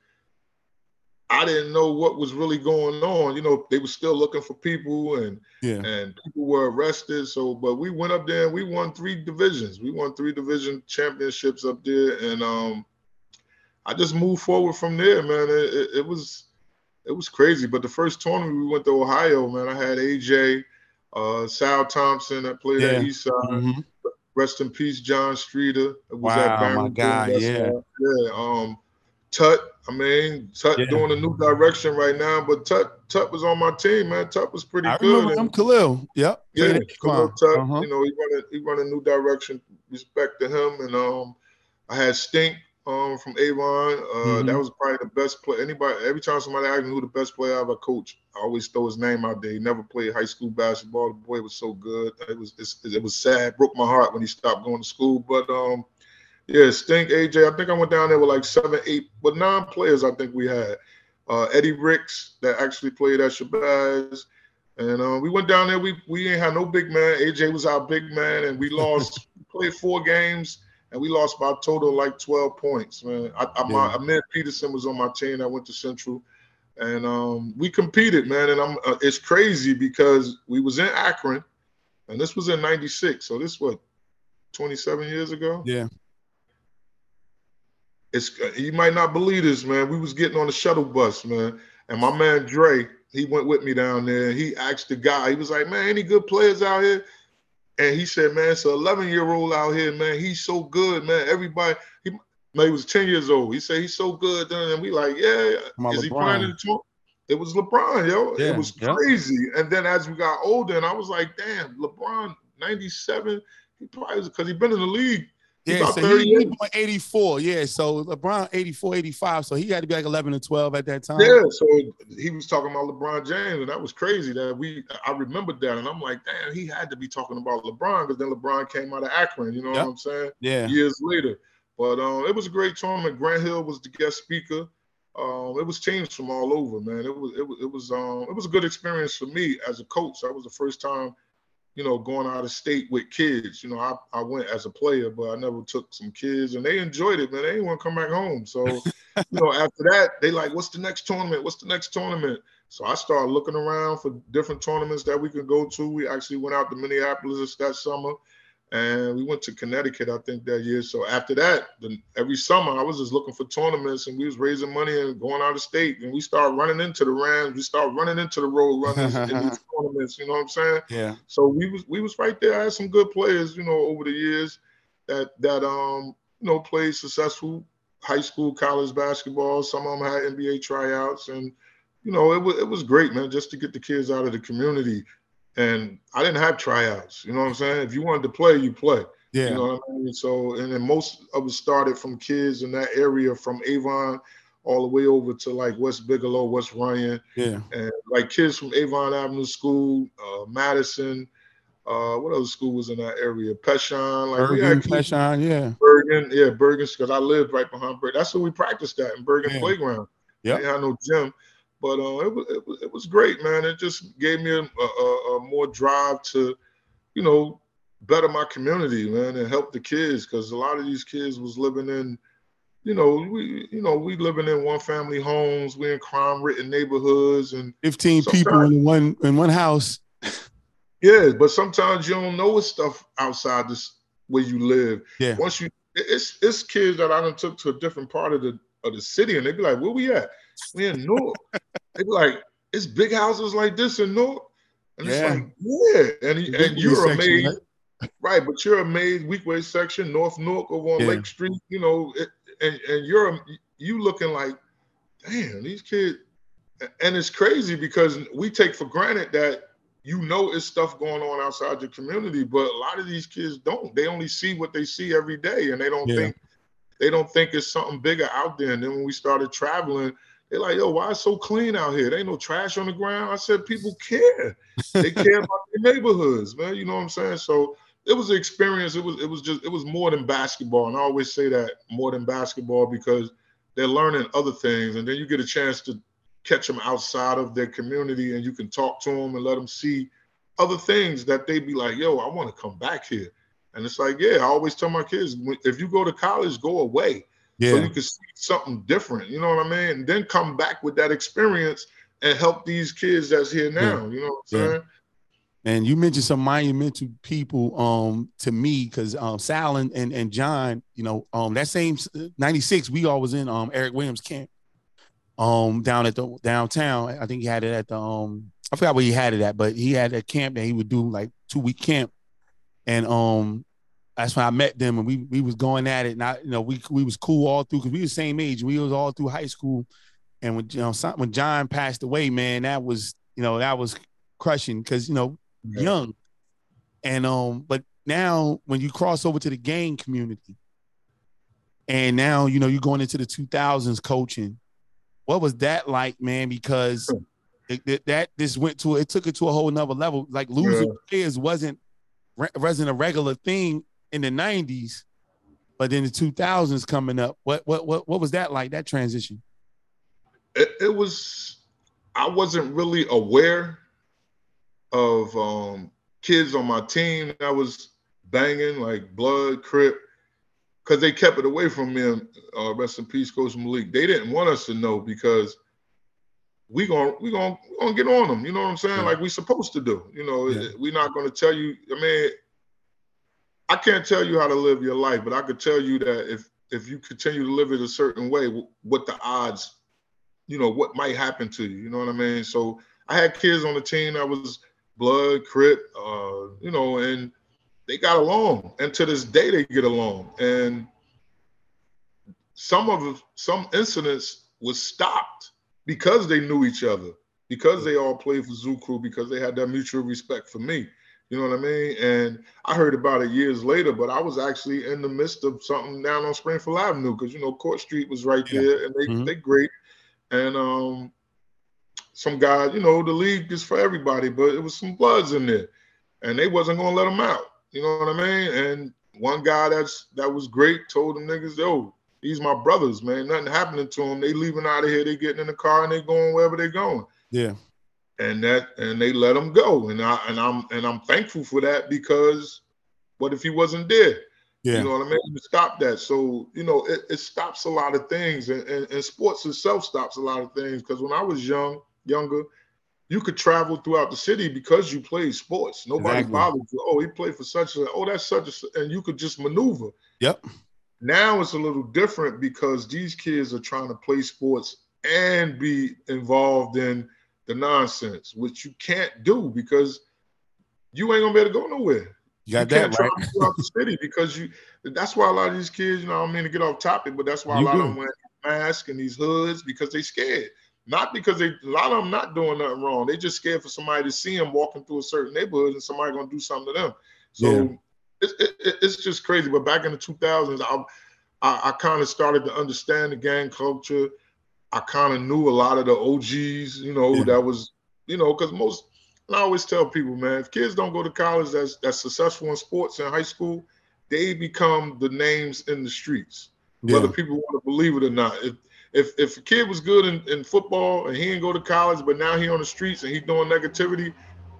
I didn't know what was really going on. You know, they were still looking for people, and yeah. and people were arrested. So, but we went up there and we won three divisions. We won three division championships up there, and um, I just moved forward from there, man. It, it, it was it was crazy. But the first tournament we went to Ohio, man. I had A J, uh, Sal Thompson that played yeah. at Eastside. Mm-hmm. Rest in peace, John Streeter. It was wow, that my God, yeah, all. yeah. Um, Tut. I mean, Tut yeah. doing a new direction right now, but Tut Tut was on my team, man. Tut was pretty I good. I remember him, Khalil. Yep. Yeah, Khalil Tut. Uh-huh. You know, he run a, he run a new direction. Respect to him, and um, I had Stink um, from Avon. Uh, mm-hmm. That was probably the best player. Anybody, every time somebody asked me who the best player I ever coached, I always throw his name out there. He never played high school basketball. The boy was so good. It was it's, it was sad. Broke my heart when he stopped going to school. But um, yeah, Stink, A J. I think I went down there with like seven, eight, but nine players. I think we had uh, Eddie Ricks that actually played at Shabazz. And uh, we went down there. We we ain't had no big man. A J was our big man, and we lost. We played four games, and we lost by a total of like twelve points. Man, I, I, yeah. my, Ahmed Peterson was on my team. I went to Central, and um, we competed, man. And I'm uh, it's crazy because we was in Akron, and this was in ninety-six. So this what, twenty-seven years ago? Yeah. It's you might not believe this, man. We was getting on the shuttle bus, man, and my man Dre. He went with me down there. He asked the guy. He was like, man, any good players out here? And he said, man, it's an eleven-year-old out here, man. He's so good, man. Everybody – he no, he was ten years old. He said he's so good. And we like, yeah. My is LeBron. He playing in the tour? It was LeBron, yo. Yeah, it was crazy. Yep. And then as we got older, and I was like, damn, LeBron, ninety-seven, he probably was – because he's been in the league. Yeah, so he was eighty-four, yeah. So LeBron, eighty-four, eighty-five. So he had to be like eleven or twelve at that time. Yeah, so he was talking about LeBron James, and that was crazy that we – I remembered that, and I'm like, damn, he had to be talking about LeBron because then LeBron came out of Akron, you know yep. what I'm saying? Yeah. Years later. But um, it was a great tournament. Grant Hill was the guest speaker. Um, it was teams from all over, man. It was, it was, it was, um, it was a good experience for me as a coach. That was the first time – you know, going out of state with kids. You know, I, I went as a player, but I never took some kids, and they enjoyed it, man. They didn't want to come back home. So, you know, after that, they like, what's the next tournament? What's the next tournament? So I started looking around for different tournaments that we could go to. We actually went out to Minneapolis that summer, and we went to Connecticut, I think, that year. So after that, the, every summer, I was just looking for tournaments, and we was raising money and going out of state, and we started running into the Rams. We started running into the Roadrunners in these tournaments, you know what I'm saying? Yeah. So we was we was right there. I had some good players, you know, over the years that, that um you know, played successful high school, college basketball. Some of them had N B A tryouts, and, you know, it was, it was great, man, just to get the kids out of the community. And I didn't have tryouts, you know what I'm saying? If you wanted to play, you play. Yeah. You know what I mean? So, and then most of it started from kids in that area, from Avon all the way over to, like, West Bigelow, West Ryan. Yeah. And, like, kids from Avon Avenue School, uh, Madison. Uh, what other school was in that area? Peshine. Like, Bergen, we had Peshine, yeah. Bergen, yeah, Bergen, because I lived right behind Bergen. That's where we practiced at, in Bergen yeah. Playground. Yeah. We had no gym. But uh, it, was, it, was, it was great, man. It just gave me a, a, a more drive to, you know, better my community, man, and help the kids, because a lot of these kids was living in, you know, we you know we living in one family homes, we in crime ridden neighborhoods, and fifteen people in one in one house. Yeah, but sometimes you don't know stuff outside this where you live. Yeah. Once you, it's it's kids that I done took to a different part of the of the city, and they be like, where we at? We in Newark. They be like, it's big houses like this in Newark. And yeah. it's like, yeah. And, and you're amazed. Section, right? right, but you're amazed. Weequahic section, North Newark over on yeah. Lake Street, you know, it, and, and you're you looking like, damn, these kids. And it's crazy because we take for granted that you know it's stuff going on outside your community, but a lot of these kids don't. They only see what they see every day, and they don't yeah. think They don't think it's something bigger out there. And then when we started traveling, they're like, yo, why it's so clean out here? There ain't no trash on the ground. I said, people care. They care about their neighborhoods, man. You know what I'm saying? So it was an experience. It was it was just, it was more than basketball. And I always say that, more than basketball, because they're learning other things. And then you get a chance to catch them outside of their community, and you can talk to them and let them see other things that they be like, yo, I want to come back here. And it's like, yeah, I always tell my kids, if you go to college, go away. Yeah. So you can see something different. You know what I mean? And then come back with that experience and help these kids that's here now. Yeah. You know what I'm yeah. saying? And you mentioned some monumental people um, to me, because um, Sal and, and, and John, you know, um, that same ninety-six, we all was in um, Eric Williams camp um, down at the downtown. I think he had it at the, um, I forgot where he had it at, but he had a camp that he would do, like two-week camp. And um, that's when I met them, and we we was going at it, and I, you know, we we was cool all through, because we were the same age. We was all through high school, and when you know when John passed away, man, that was you know that was crushing, because you know yeah. young, and um, but now when you cross over to the gang community, And now, you know, you're going into the two thousands coaching. What was that like, man? Because it, it, that just went to, it took it to a whole nother level. Like losing yeah. players wasn't, wasn't a regular thing in the nineties, but then the two thousands coming up. What, what, what, what was that like, that transition? It, it was, I wasn't really aware of um, kids on my team that was banging, like Blood, Crip, because they kept it away from me. And, uh, rest in peace, Coach Malik. They didn't want us to know because we gonna we gonna, we gonna get on them. You know what I'm saying? Yeah. Like we supposed to do. You know, yeah. we're not gonna tell you. I mean, I can't tell you how to live your life, but I could tell you that if if you continue to live it a certain way, what the odds, you know, what might happen to you. You know what I mean? So I had kids on the team that was Blood, Crip, uh, you know, and they got along, and to this day they get along. And some of some incidents was stopped because they knew each other, because they all played for Zoo Crew, because they had that mutual respect for me. You know what I mean? And I heard about it years later, but I was actually in the midst of something down on Springfield Avenue because, you know, Court Street was right yeah. there, and they mm-hmm. they great. And um, some guy, you know, the league is for everybody, but it was some Bloods in there, and they wasn't gonna let them out. You know what I mean? And one guy that's that was great told them niggas, yo, these my brothers, man. Nothing happening to them. They leaving out of here. They getting in the car and they going wherever they going. Yeah. And that and they let them go. And I and I'm and I'm thankful for that because what if he wasn't there? Yeah. You know what I mean? To stop that. So you know it, it stops a lot of things, and, and and sports itself stops a lot of things. Because when I was young, younger. You could travel throughout the city because you played sports. Nobody exactly. bothered you. Oh, he played for such a, oh, that's such a, and you could just maneuver. Yep. Now it's a little different because these kids are trying to play sports and be involved in the nonsense, which you can't do because you ain't gonna be able to go nowhere. You got you that, can't right? travel throughout the city because you, that's why a lot of these kids, you know, I don't mean to get off topic, but that's why you a lot do. Of them wear masks and these hoods because they scared. Not because they, a lot of them not doing nothing wrong. They just scared for somebody to see them walking through a certain neighborhood and somebody going to do something to them. So yeah. it, it, it's just crazy. But back in the two thousands, I I, I kind of started to understand the gang culture. I kind of knew a lot of the O Gs, you know, yeah. that was, you know, because most, and I always tell people, man, if kids don't go to college that's, that's successful in sports in high school, they become the names in the streets, yeah. whether people want to believe it or not. It, If if a kid was good in, in football and he didn't go to college, but now he on the streets and he doing negativity,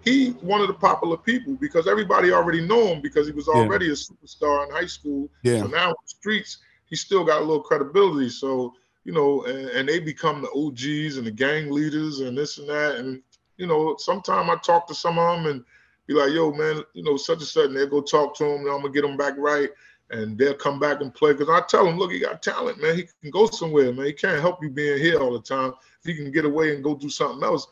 he one of the popular people because everybody already know him because he was already yeah. a superstar in high school. Yeah. So now on the streets, he still got a little credibility. So, you know, and, and they become the O Gs and the gang leaders and this and that. And, you know, sometimes I talk to some of them and be like, yo, man, you know, such and such, and they'll go talk to him and I'm going to get him back right. And they'll come back and play. Because I tell them, look, he got talent, man. He can go somewhere, man. He can't help you being here all the time. If he can get away and go do something else,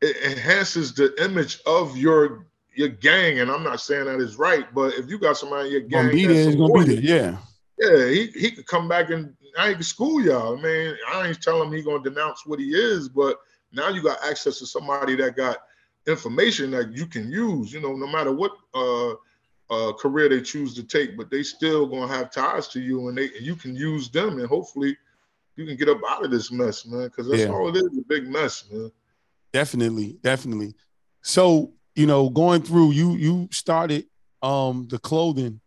it enhances the image of your your gang. And I'm not saying that is right, but if you got somebody in your gang, gonna be there, he's going to be there, yeah. Yeah, he, he could come back and I ain't school y'all. I mean, I ain't telling him he's going to denounce what he is, but now you got access to somebody that got information that you can use, you know, no matter what uh, – Uh, career they choose to take, but they still gonna have ties to you, and they and you can use them, and hopefully you can get up out of this mess, man. Because that's yeah. all it is—a big mess, man. Definitely, definitely. So you know, going through, you you started um, the clothing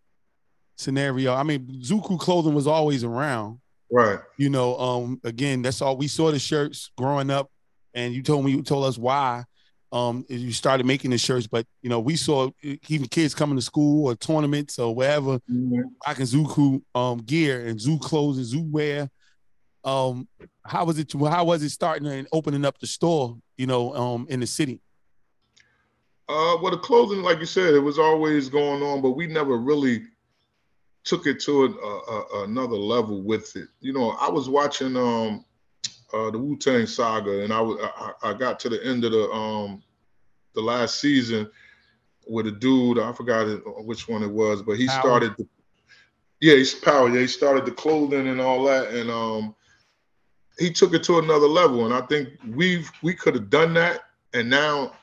scenario. I mean, Zoo Crew clothing was always around, right? You know, um, again, that's all we saw the shirts growing up, and you told me you told us why. Um, you started making the shirts, but you know, we saw even kids coming to school or tournaments or wherever mm-hmm. rocking Zoo Crew um gear and Zoo clothes and Zoo wear. Um, how was it? How was it starting and opening up the store? You know, um, in the city. Uh, well, the clothing, like you said, it was always going on, but we never really took it to a, a, a, another level with it. You know, I was watching um. Uh, the Wu-Tang Saga, and I, I I got to the end of the um the last season with a dude, I forgot which one it was, but he Power. started the, yeah he's Power yeah he started the clothing and all that, and um he took it to another level, and I think we've we could have done that, and now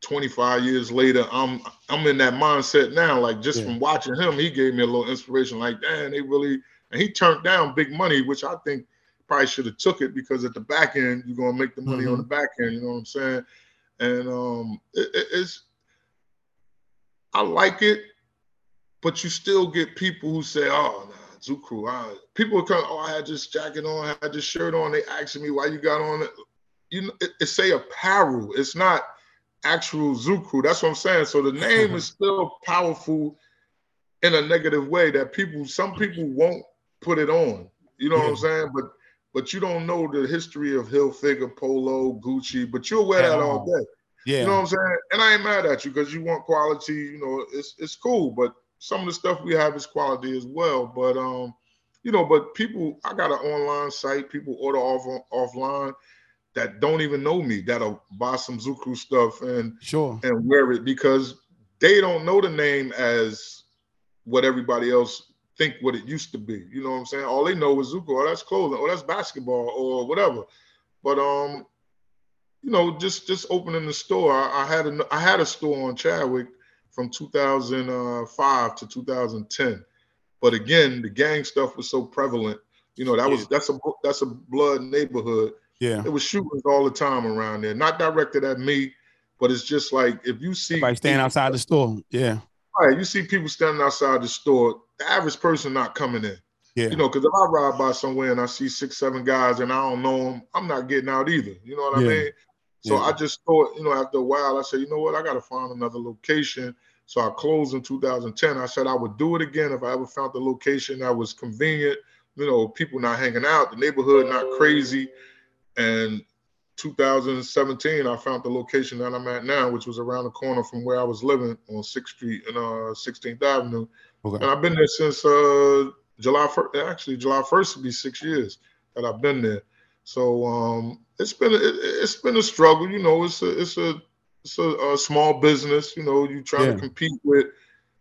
twenty-five years later I'm I'm in that mindset now, like just yeah. from watching him, he gave me a little inspiration, like damn, they really And he turned down big money, which I think probably should have took it, because at the back end, you're going to make the money mm-hmm. on the back end. You know what I'm saying? And um, it, it, it's, I like it, but you still get people who say, oh, no. Zoo Crew, I, people would come, oh, I had this jacket on, I had this shirt on, they asking me why you got on it. You know, it, it say apparel, it's not actual Zoo Crew. That's what I'm saying. So the name is still powerful in a negative way that people, some people won't put it on. You know yeah. what I'm saying? But but you don't know the history of Hilfiger, Polo, Gucci, but you'll wear that all day. Yeah. You know what I'm saying? And I ain't mad at you because you want quality, you know, it's it's cool, but some of the stuff we have is quality as well, but um, you know, but people, I got an online site, people order off offline that don't even know me that'll buy some Zoo Crew stuff and sure and wear it because they don't know the name as what everybody else think what it used to be. You know what I'm saying? All they know is Zoo Crew, or that's clothing, or that's basketball, or whatever. But um, you know, just just opening the store, I, I had a I had a store on Chadwick from two thousand five to two thousand ten. But again, the gang stuff was so prevalent. You know, that was, yeah. that's a, that's a blood neighborhood. Yeah. It was shootings all the time around there, not directed at me, but it's just like, if you see everybody standing people, outside the store. Yeah. Right. You see people standing outside the store, the average person not coming in. Yeah. You know, cause if I ride by somewhere and I see six, seven guys and I don't know them, I'm not getting out either. You know what yeah. I mean? So yeah. I just thought, you know, after a while, I said, you know what, I got to find another location. So I closed in two thousand ten. I said I would do it again if I ever found the location that was convenient, you know, people not hanging out, the neighborhood not crazy. And two thousand seventeen, I found the location that I'm at now, which was around the corner from where I was living on sixth street and uh, sixteenth avenue. Okay. And I've been there since uh, July first, actually July first would be six years that I've been there. So um, it's been it's been a struggle, you know. It's a it's a it's a, a small business, you know. You trying yeah. to compete with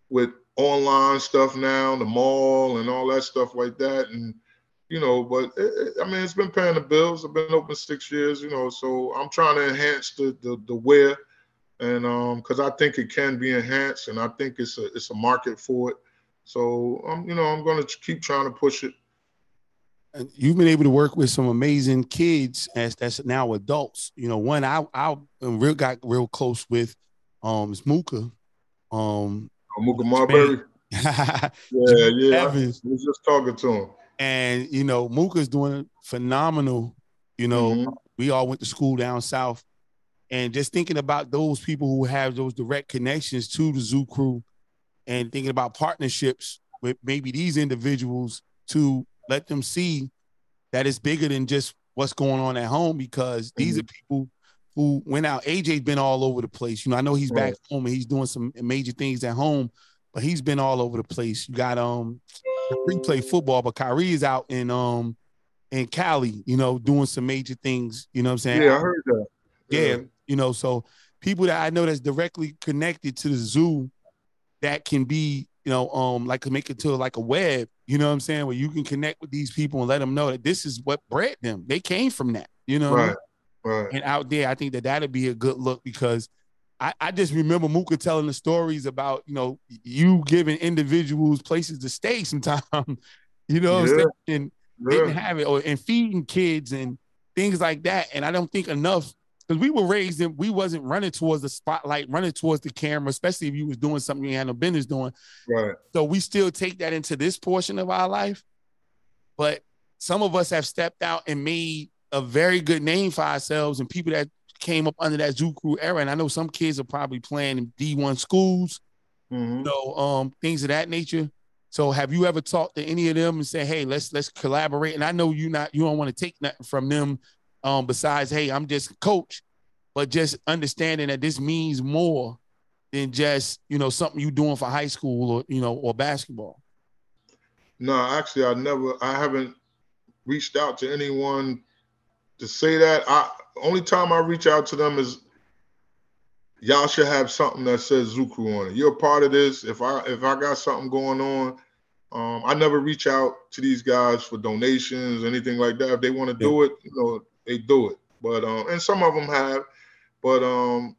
with online stuff now, the mall and all that stuff like that, and you know. But it, it, I mean, it's been paying the bills. I've been open six years, you know. So I'm trying to enhance the the, the wear, and um, because I think it can be enhanced, and I think it's a it's a market for it. So I'm um, you know I'm going to keep trying to push it. And you've been able to work with some amazing kids as that's now adults. You know, one I I real got real close with um is Mooka. Um oh, Mooka Marbury. yeah, yeah. Evans. I was just talking to him. And you know, Mooka's doing phenomenal. You know, mm-hmm. we all went to school down south. And just thinking about those people who have those direct connections to the Zoo Crew and thinking about partnerships with maybe these individuals to let them see that it's bigger than just what's going on at home, because these mm-hmm. are people who went out. A J's been all over the place. You know, I know he's right. back home and he's doing some major things at home, but he's been all over the place. You got um, Kyrie play football, but Kyrie is out in um, in Cali, you know, doing some major things. You know what I'm saying? Yeah, I heard that. Yeah, yeah. You know, so people that I know that's directly connected to the zoo that can be, you know, um, like make it to like a web. You know what I'm saying? Where you can connect with these people and let them know that this is what bred them. They came from that, you know? Right, right. And out there, I think that that'd be a good look, because I, I just remember Mooka telling the stories about, you know, you giving individuals places to stay sometimes, you know, yeah. and yeah. they didn't have it, or and feeding kids and things like that. And I don't think enough, because we were raised and we wasn't running towards the spotlight, running towards the camera, especially if you was doing something you had no business doing. Right. So we still take that into this portion of our life. But some of us have stepped out and made a very good name for ourselves, and people that came up under that Zoo Crew era. And I know some kids are probably playing in D one schools, mm-hmm. you know, um, things of that nature. So have you ever talked to any of them and say, hey, let's let's collaborate? And I know you not you don't want to take nothing from them. Um, besides, hey, I'm just a coach, but just understanding that this means more than just, you know, something you doing for high school or, you know, or basketball. No, actually, I never, I haven't reached out to anyone to say that. I only time I reach out to them is y'all should have something that says Zoo Crew on it. You're a part of this. If I, if I got something going on, um, I never reach out to these guys for donations, anything like that. If they want to yeah. do it, you know, they do it, but um, and some of them have, but um,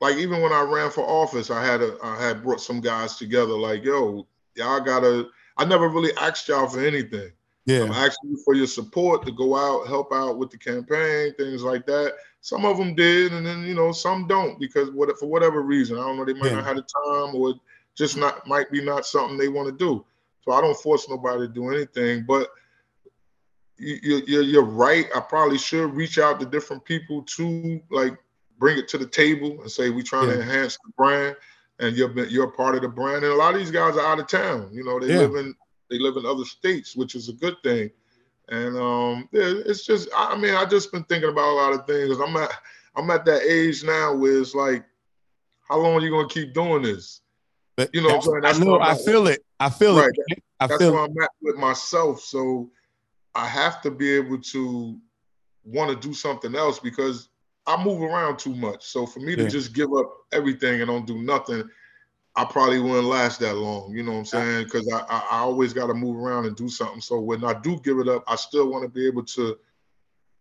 like even when I ran for office, I had a I had brought some guys together, like yo, y'all gotta. I never really asked y'all for anything. Yeah. I'm asking you for your support to go out, help out with the campaign, things like that. Some of them did, and then, you know, some don't, because what for whatever reason, I don't know, they might yeah. not have the time, or just not might be not something they want to do. So I don't force nobody to do anything, but you, you, you're right. I probably should reach out to different people to, like, bring it to the table and say, we're trying yeah. to enhance the brand, and you're, you're part of the brand. And a lot of these guys are out of town. You know, they yeah. live in They live in other states, which is a good thing. And um, yeah, it's just, I mean, I've just been thinking about a lot of things. I'm at, I'm at that age now where it's like, how long are you going to keep doing this? But you know what I'm saying? I know, I feel it. I feel it. That's where I'm at with myself. So I have to be able to want to do something else, because I move around too much. So for me to just give up everything and don't do nothing, I probably wouldn't last that long, you know what I'm saying? Because I, I, I always got to move around and do something. So when I do give it up, I still want to be able to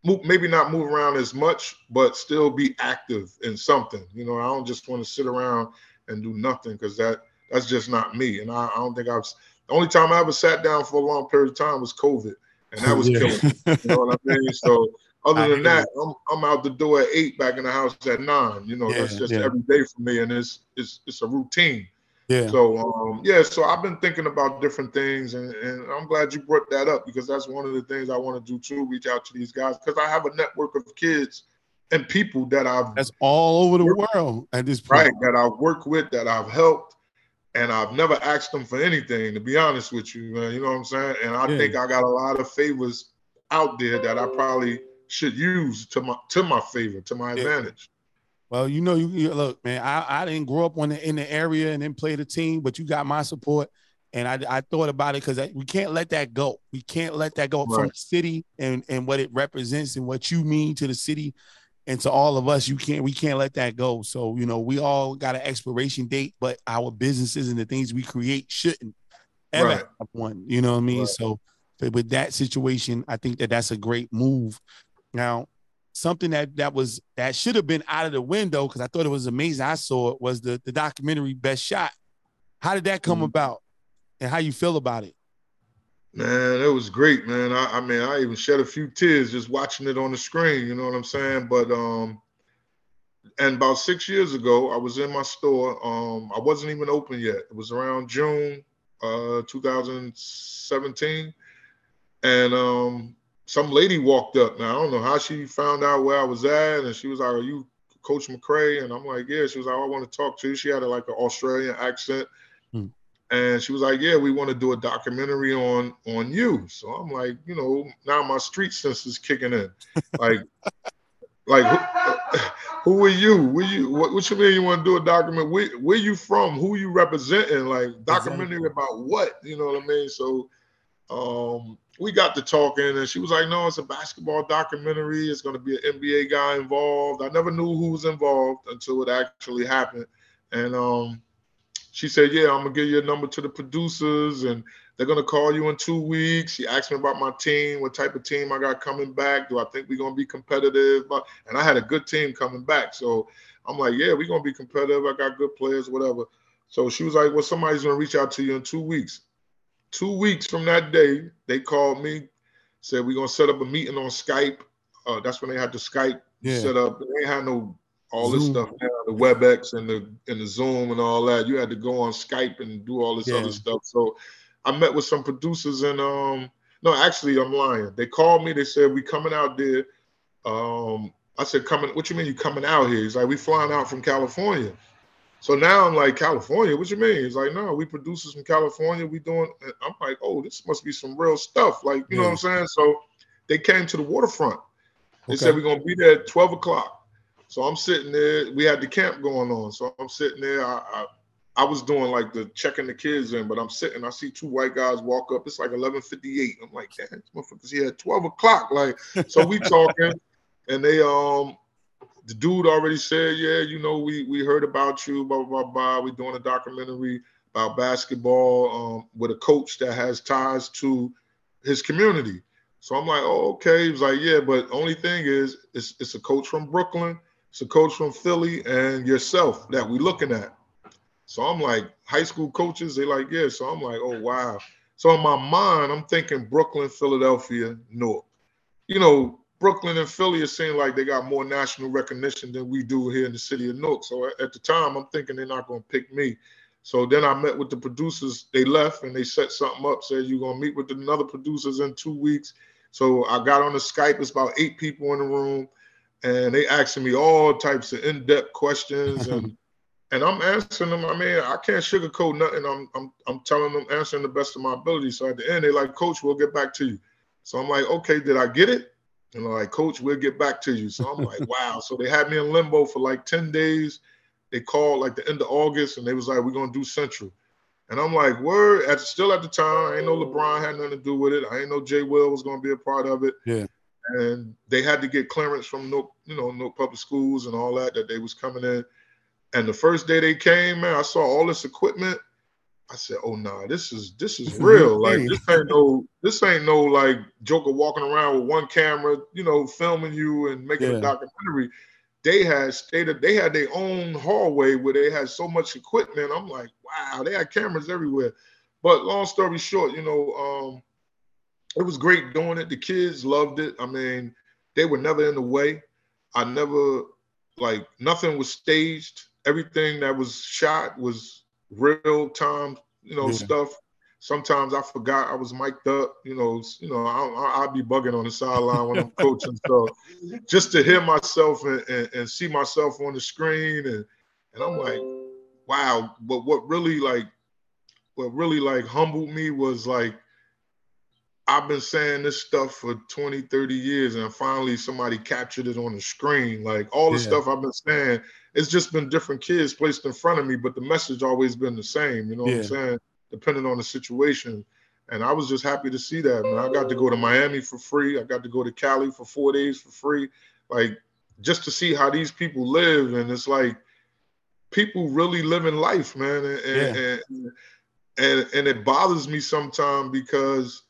move, maybe not move around as much, but still be active in something. You know, I don't just want to sit around and do nothing, because that, that's just not me. And I, I don't think I've – the only time I ever sat down for a long period of time was COVID, and that was yeah. killing me. You know what I mean? So other than that, I'm I'm out the door at eight, back in the house at nine. You know, yeah, that's just yeah. every day for me, and it's it's it's a routine. Yeah. So um, yeah. So I've been thinking about different things, and, and I'm glad you brought that up, because that's one of the things I want to do too. Reach out to these guys, because I have a network of kids and people that I've that's all over the world at this point. Right. That I've worked with, that I've helped, and I've never asked them for anything, to be honest with you, man. You know what I'm saying? And I yeah. think I got a lot of favors out there that I probably should use to my to my favor, to my yeah. advantage. Well, you know, you, you look, man, I, I didn't grow up on the, in the area and then play the team, but you got my support. And I, I thought about it, because we can't let that go. We can't let that go right. from the city and, and what it represents and what you mean to the city and to all of us. You can't, we can't let that go. So, you know, we all got an expiration date, but our businesses and the things we create shouldn't ever right. have one, you know what I mean? Right. So with that situation, I think that that's a great move. Now, something that that was that should have been out of the window, because I thought it was amazing. I saw it was the, the documentary Best Shot. How did that come mm. about, and how you feel about it? Man, it was great, man. I, I mean, I even shed a few tears just watching it on the screen. You know what I'm saying? But um, and about six years ago, I was in my store. Um, I wasn't even open yet. It was around June, uh, two thousand seventeen, and um. Some lady walked up. Now, I don't know how she found out where I was at, and she was like, "Are you Coach McCray?" And I'm like, "Yeah." She was like, "I want to talk to you." She had like an Australian accent. Hmm. And she was like, "Yeah, we want to do a documentary on on you." So I'm like, you know, now my street sense is kicking in. Like, like who, who are you? Where you what, what you mean you want to do a document? Where, where you from? Who you representing? Like, documentary exactly. about what? You know what I mean? So um we got to talking, and she was like, "No, it's a basketball documentary. It's going to be an N B A guy involved." I never knew who was involved until it actually happened. And um, she said, "Yeah, I'm going to give your number to the producers, and they're going to call you in two weeks. She asked me about my team, what type of team I got coming back. Do I think we're going to be competitive? And I had a good team coming back. So I'm like, yeah, we're going to be competitive. I got good players, whatever. So she was like, well, somebody's going to reach out to you in two weeks. Two weeks from that day, they called me, said, "We're going to set up a meeting on Skype." Uh, that's when they had the Skype yeah. set up. They had no all Zoom. This stuff, now, the WebEx and the and the Zoom and all that. You had to go on Skype and do all this yeah. other stuff. So I met with some producers, and um, no, actually, I'm lying. They called me. They said, "We coming out there." Um, I said, "Coming? What you mean you coming out here?" He's like, "We flying out from California." So now I'm like, "California, what you mean?" He's like, "No, we producers from California. We doing," and I'm like, "Oh, this must be some real stuff." Like, you yeah. know what I'm saying? So they came to the waterfront. They okay. said, "We're going to be there at twelve o'clock. So I'm sitting there. We had the camp going on. So I'm sitting there. I, I I was doing like the checking the kids in, but I'm sitting. I see two white guys walk up. It's like eleven fifty-eight. I'm like, damn, this motherfucker's here at twelve o'clock. Like, so we talking, and they, um, the dude already said, "Yeah, you know, we we heard about you, blah, blah, blah, blah. We're doing a documentary about basketball um, with a coach that has ties to his community." So I'm like, "Oh, okay." He was like, "Yeah, but only thing is, it's, it's a coach from Brooklyn, it's a coach from Philly, and yourself that we're looking at." So I'm like, high school coaches, they like, yeah. So I'm like, oh, wow. So in my mind, I'm thinking Brooklyn, Philadelphia, Newark. You know, Brooklyn and Philly, it seems like they got more national recognition than we do here in the city of Newark. So at the time, I'm thinking they're not going to pick me. So then I met with the producers. They left and they set something up, said you're going to meet with another producers in two weeks. So I got on the Skype. It's about eight people in the room. And they asking me all types of in-depth questions. And and I'm answering them. I mean, I can't sugarcoat nothing. I'm, I'm, I'm telling them, answering the best of my ability. So at the end, they're like, Coach, we'll get back to you. So I'm like, okay, did I get it? And they're like, Coach, we'll get back to you. So I'm like, wow. So they had me in limbo for like ten days. They called like the end of August, and they was like, we're going to do Central. And I'm like, word. At, still at the time, I ain't know LeBron had nothing to do with it. I ain't know Jay Will was going to be a part of it. Yeah. And they had to get clearance from Nook, you know, Nook Public Schools and all that, that they was coming in. And the first day they came, man, I saw all this equipment. I said, oh, nah, this is this is real. Like, this ain't no, this ain't no, like, Joker walking around with one camera, you know, filming you and making yeah. a documentary. They had stated, they had their own hallway where they had so much equipment. I'm like, wow, they had cameras everywhere. But long story short, you know, um, it was great doing it. The kids loved it. I mean, they were never in the way. I never, like, nothing was staged. Everything that was shot was real time, you know, yeah. stuff. Sometimes I forgot I was mic'd up, you know, you know, I, I'd be bugging on the sideline when I'm coaching stuff, just to hear myself and, and, and see myself on the screen. And, and I'm like, wow. But what really like, what really like humbled me was like, I've been saying this stuff for twenty, thirty years, and finally somebody captured it on the screen. Like, all the yeah. stuff I've been saying, it's just been different kids placed in front of me, but the message always been the same, you know yeah. what I'm saying, depending on the situation. And I was just happy to see that, man. I got to go to Miami for free. I got to go to Cali for four days for free. Like, just to see how these people live. And it's like, people really living life, man. And, yeah. and, and, and it bothers me sometimes because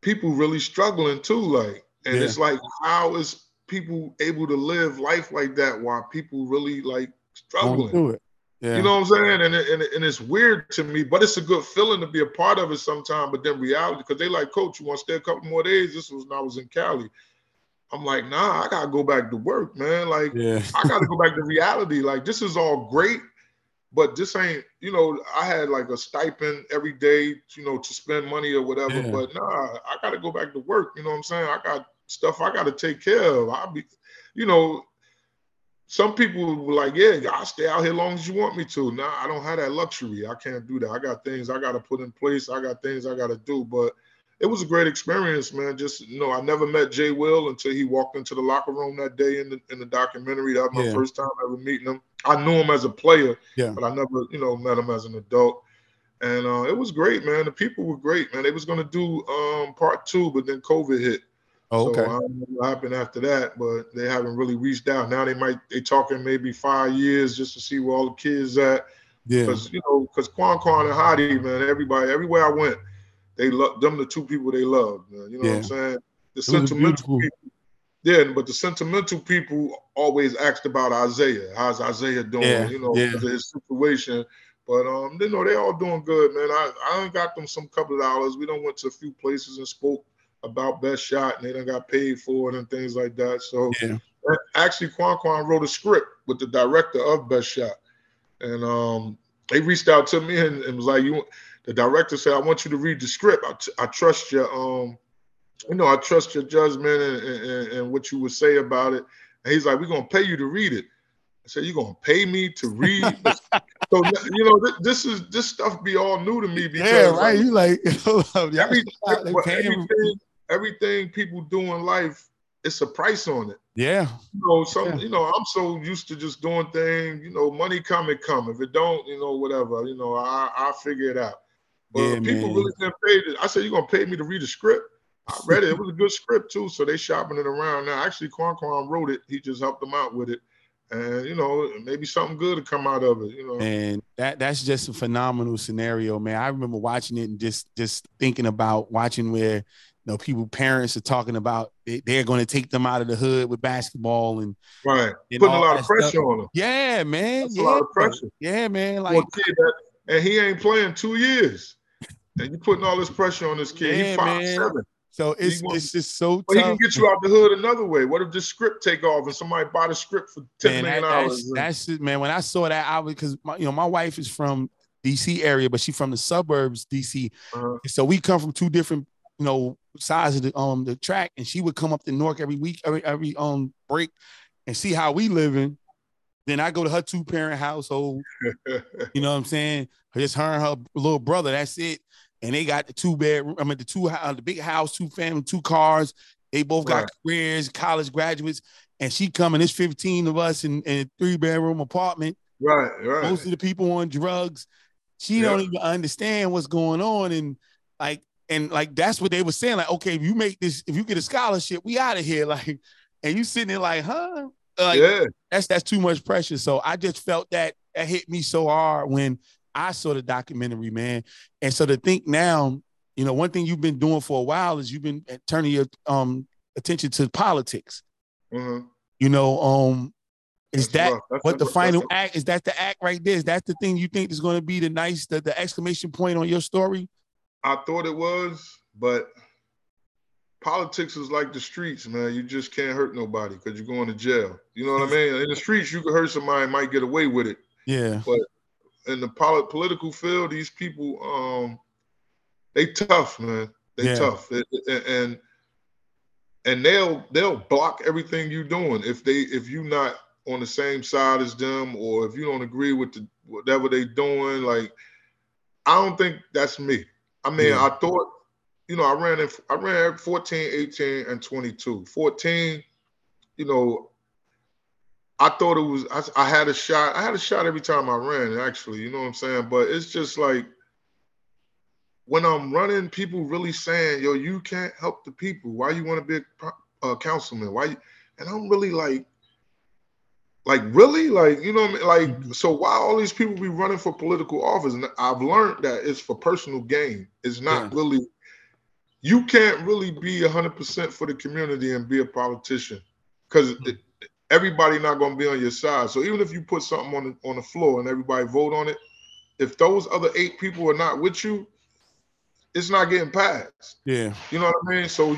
people really struggling too, like, and yeah. it's like, how is people able to live life like that while people really like struggling? Do it. Yeah. You know what I'm saying? And, and and it's weird to me, but it's a good feeling to be a part of it sometimes. But then reality, because they like, Coach, you want to stay a couple more days? This was when I was in Cali. I'm like, nah, I gotta go back to work, man. Like, yeah. I gotta go back to reality. Like, this is all great, but this ain't, you know, I had like a stipend every day, you know, to spend money or whatever, yeah. but nah, I got to go back to work. You know what I'm saying? I got stuff I got to take care of. I'll be, you know, some people were like, yeah, I'll stay out here as long as you want me to. Nah, I don't have that luxury. I can't do that. I got things I got to put in place. I got things I got to do, but it was a great experience, man. Just, you know, I never met Jay Will until he walked into the locker room that day in the, in the documentary. That was my yeah. first time ever meeting him. I knew him as a player, yeah. but I never, you know, met him as an adult. And uh, it was great, man. The people were great, man. They was going to do um, part two, but then COVID hit. Oh, okay. So I don't know what happened after that, but they haven't really reached out. Now they might, they talking maybe five years just to see where all the kids at. Yeah. Because, you know, because Quan Quan and Hottie, man, everybody, everywhere I went, they love them, the two people they love, man. You know yeah. what I'm saying? The sentimental people. Yeah, but the sentimental people always asked about Isaiah. How's Isaiah doing? Yeah, you know, yeah. his situation. But um, you know, they all doing good, man. I I done got them some couple of dollars. We done went to a few places and spoke about Best Shot, and they done got paid for it and things like that. So yeah. actually, Quan Quan wrote a script with the director of Best Shot, and um, they reached out to me and, and was like, "You." The director said, "I want you to read the script. I, t- I trust your um." You know, I trust your judgment and, and, and what you would say about it. And he's like, we're going to pay you to read it. I said, you're going to pay me to read? So, you know, th- this is this stuff be all new to me. Because, yeah, right. You like, everything, everything, everything people do in life, it's a price on it. Yeah. You know, so, yeah. you know, I'm so used to just doing things, you know, money come and come. If it don't, you know, whatever, you know, I, I figure it out. But yeah, people man. really didn't pay it. I said, you're going to pay me to read the script? I read it. It was a good script, too, so they shopping it around. Now, actually, Quan Quan wrote it. He just helped them out with it. And, you know, maybe something good to come out of it, you know. And that that's just a phenomenal scenario, man. I remember watching it and just, just thinking about watching where, you know, people, parents are talking about they, they're going to take them out of the hood with basketball and, right. and putting a lot of pressure stuff. on them. Yeah, man. That's yeah. a lot of pressure. Yeah, man. Like, well, kid, that, and he ain't playing two years. And you're putting all this pressure on this kid. Yeah, he five man. seven. So it's wants, it's just so tough. Well, he can get you out the hood another way. What if this script take off and somebody buy the script for ten man, million dollars? That's, that's it, man. When I saw that, I was because you know my wife is from D C area, but she's from the suburbs, D C. Uh-huh. So we come from two different, you know, sides of the um the track, and she would come up to Newark every week, every every um break, and see how we living. Then I go to her two-parent household. You know what I'm saying? Just her and her little brother. That's it. And they got the two bedroom, I mean, the two house, the big house, two family, two cars. They both got right. careers, college graduates. And she coming, it's fifteen of us in, in a three bedroom apartment. Right, right. Most of the people on drugs. She yeah. don't even understand what's going on. And like, and like, that's what they were saying. Like, okay, if you make this, if you get a scholarship, we out of here. Like, and you sitting there like, huh? Like, yeah. that's, that's too much pressure. So I just felt that that hit me so hard when I saw the documentary, man. And so to think now, you know, one thing you've been doing for a while is you've been turning your um, attention to politics. Mm-hmm. You know, um, is that's that what a, the final act, is that the act right there? Is that the thing you think is going to be the nice, the, the exclamation point on your story? I thought it was, but politics is like the streets, man. You just can't hurt nobody because you're going to jail. You know what I mean? In the streets, you can hurt somebody and might get away with it. Yeah. But in the polit- political field, these people, um, they tough, man. They yeah. tough, it, it, and and they'll they'll block everything you're doing if they if you're not on the same side as them, or if you don't agree with the, whatever they're doing. Like, I don't think that's me. I mean, yeah. I thought, you know, I ran in, I ran fourteen, eighteen, and twenty-two. fourteen, you know. I thought it was, I, I had a shot. I had a shot every time I ran, actually. You know what I'm saying? But it's just like, when I'm running, people really saying, yo, you can't help the people. Why you want to be a, a councilman? Why? You? And I'm really like, like, really? Like, you know what I mean? Like, so why all these people be running for political office? And I've learned that it's for personal gain. It's not yeah. really, you can't really be one hundred percent for the community and be a politician. Because mm-hmm. it, everybody not going to be on your side. So even if you put something on the, on the floor and everybody vote on it, if those other eight people are not with you, it's not getting passed. Yeah. You know what I mean? So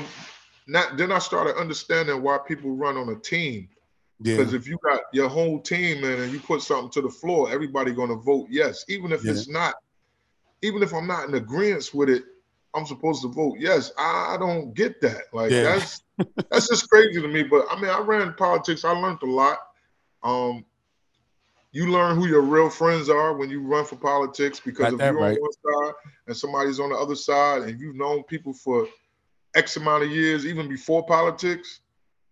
not, then I started understanding why people run on a team. Yeah. Because if you got your whole team in and you put something to the floor, everybody going to vote yes. Even if yeah. it's not, even if I'm not in agreement with it, I'm supposed to vote yes. I don't get that. Like yeah. that's that's just crazy to me. But I mean, I ran politics. I learned a lot. Um, you learn who your real friends are when you run for politics, because Got if you're right. on one side and somebody's on the other side, and you've known people for X amount of years, even before politics,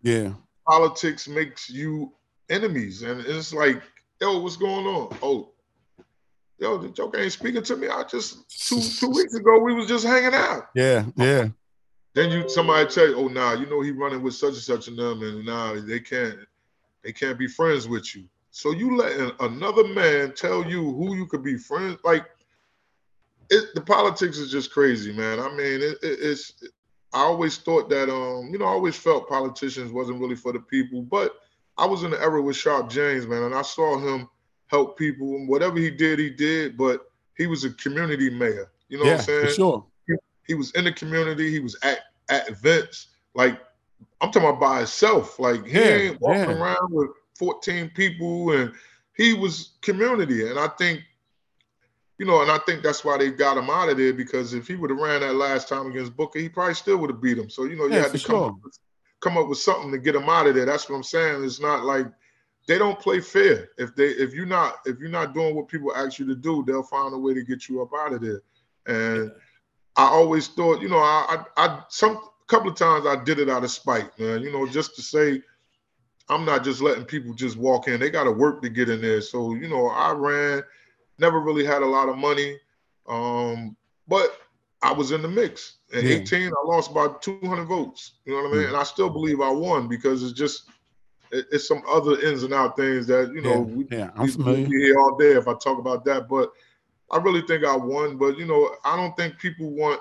yeah, politics makes you enemies, and it's like, yo, what's going on? Oh. Yo, the joke ain't speaking to me. I just two two weeks ago we was just hanging out. Yeah, yeah. Then you somebody tell you, oh nah, you know he running with such and such and them, and nah, they can't they can't be friends with you. So you letting another man tell you who you could be friends like. It, the politics is just crazy, man. I mean, it, it, it's. I always thought that um, you know, I always felt politicians wasn't really for the people, but I was in the era with Sharpe James, man, and I saw him help people, and whatever he did, he did, but he was a community mayor. You know yeah, what I'm saying? For sure. He, he was in the community. He was at, at events. Like, I'm talking about by himself. Like, he yeah, ain't walking yeah. around with fourteen people, and he was community. And I think, you know, and I think that's why they got him out of there, because if he would have ran that last time against Booker, he probably still would have beat him. So, you know, you yeah, had to come, sure. up with, come up with something to get him out of there. That's what I'm saying. It's not like, they don't play fair. If they, if you're not, if you're not doing what people ask you to do, they'll find a way to get you up out of there. And I always thought, you know, I, I, I some couple of times I did it out of spite, man. You know, just to say, I'm not just letting people just walk in. They got to work to get in there. So, you know, I ran, never really had a lot of money, um, but I was in the mix. At yeah. eighteen, I lost about two hundred votes. You know what I mean? And I still believe I won, because it's just. It's some other ins and out things that, you know, yeah, we, yeah, I'm familiar. We be here all day if I talk about that. But I really think I won. But, you know, I don't think people want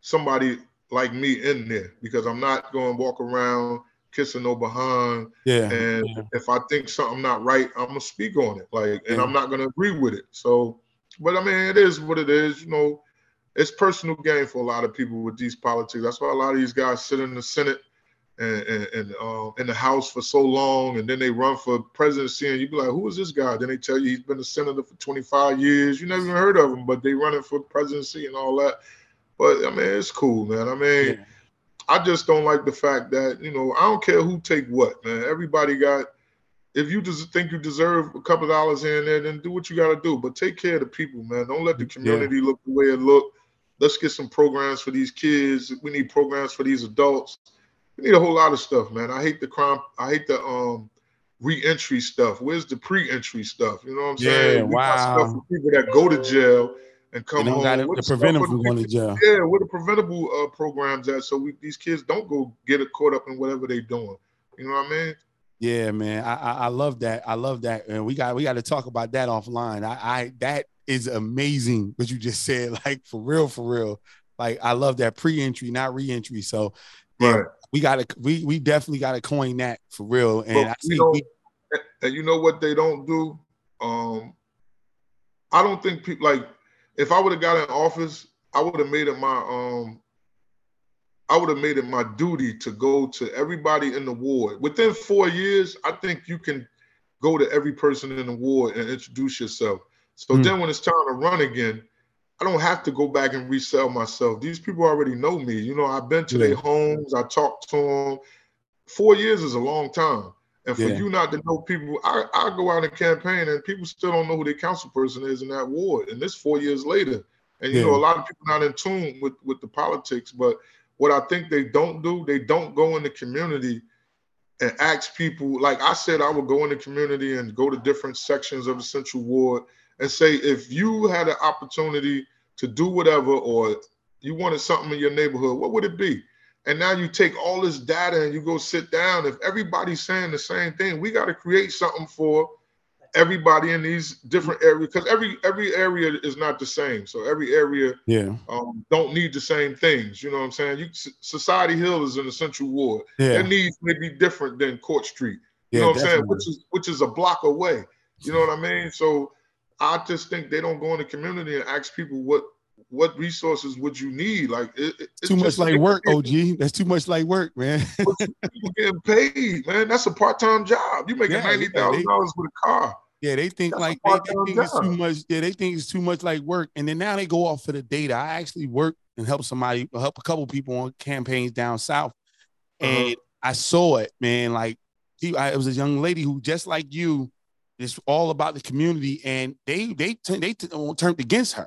somebody like me in there, because I'm not going to walk around kissing no behind. Yeah, and yeah. if I think something not right, I'm going to speak on it. Like, and yeah. I'm not going to agree with it. So, but I mean, it is what it is. You know, it's personal game for a lot of people with these politics. That's why a lot of these guys sit in the Senate and, and, and uh, in the House for so long, and then they run for presidency, and you be like, who is this guy? Then they tell you he's been a senator for twenty-five years. You never even heard of him, but they running for presidency and all that. But, I mean, it's cool, man. I mean, yeah. I just don't like the fact that, you know, I don't care who take what, man. Everybody got – if you just think you deserve a couple dollars here and there, then do what you got to do. But take care of the people, man. Don't let the community yeah. look the way it look. Let's get some programs for these kids. We need programs for these adults. We need a whole lot of stuff, man. I hate the crime – I hate the um, re-entry stuff. Where's the pre-entry stuff? You know what I'm yeah, saying? We wow. got stuff for people that go to jail – and come home. Got the preventable from going to jail. Yeah, where the preventable uh, programs at, so we, these kids don't go get caught up in whatever they're doing. You know what I mean? Yeah, man. I, I I love that. I love that. And we got we got to talk about that offline. I, I that is amazing what you just said. Like for real, for real. Like I love that pre-entry, not re-entry. So yeah, right. we gotta we we definitely gotta coin that for real. And but I see we, and you know what they don't do? Um, I don't think people like. If I would have got in office, I would have made it my um, I would have made it my duty to go to everybody in the ward. Within four years, I think you can go to every person in the ward and introduce yourself. So mm. then when it's time to run again, I don't have to go back and resell myself. These people already know me. You know, I've been to yeah. their homes. I talked to them. Four years is a long time. And for yeah. you not to know people, I, I go out and campaign and people still don't know who their council person is in that ward. And this four years later. And, you yeah. know, a lot of people not in tune with, with the politics. But what I think they don't do, they don't go in the community and ask people. Like I said, I would go in the community and go to different sections of the Central Ward and say, if you had an opportunity to do whatever or you wanted something in your neighborhood, what would it be? And now you take all this data and you go sit down. If everybody's saying the same thing, we got to create something for everybody in these different areas, because every every area is not the same. So every area yeah. um, don't need the same things. You know what I'm saying? You, Society Hill is in the Central Ward. Yeah. Their needs may be different than Court Street. You yeah, know what definitely. I'm saying? Which is which is a block away. You know what I mean? So I just think they don't go in the community and ask people what what resources would you need? Like it, it's too much like work, O G. That's too much like work, man. People getting paid, man. That's a part-time job. You making yeah, ninety thousand yeah, dollars with a car. Yeah, they think That's like they, they think job. it's too much. Yeah, they think it's too much like work. And then now they go off for the data. I actually worked and helped somebody, help a couple people on campaigns down south, uh-huh. and I saw it, man. Like he, I, it was a young lady who just like you, it's all about the community, and they they they, they turned against her.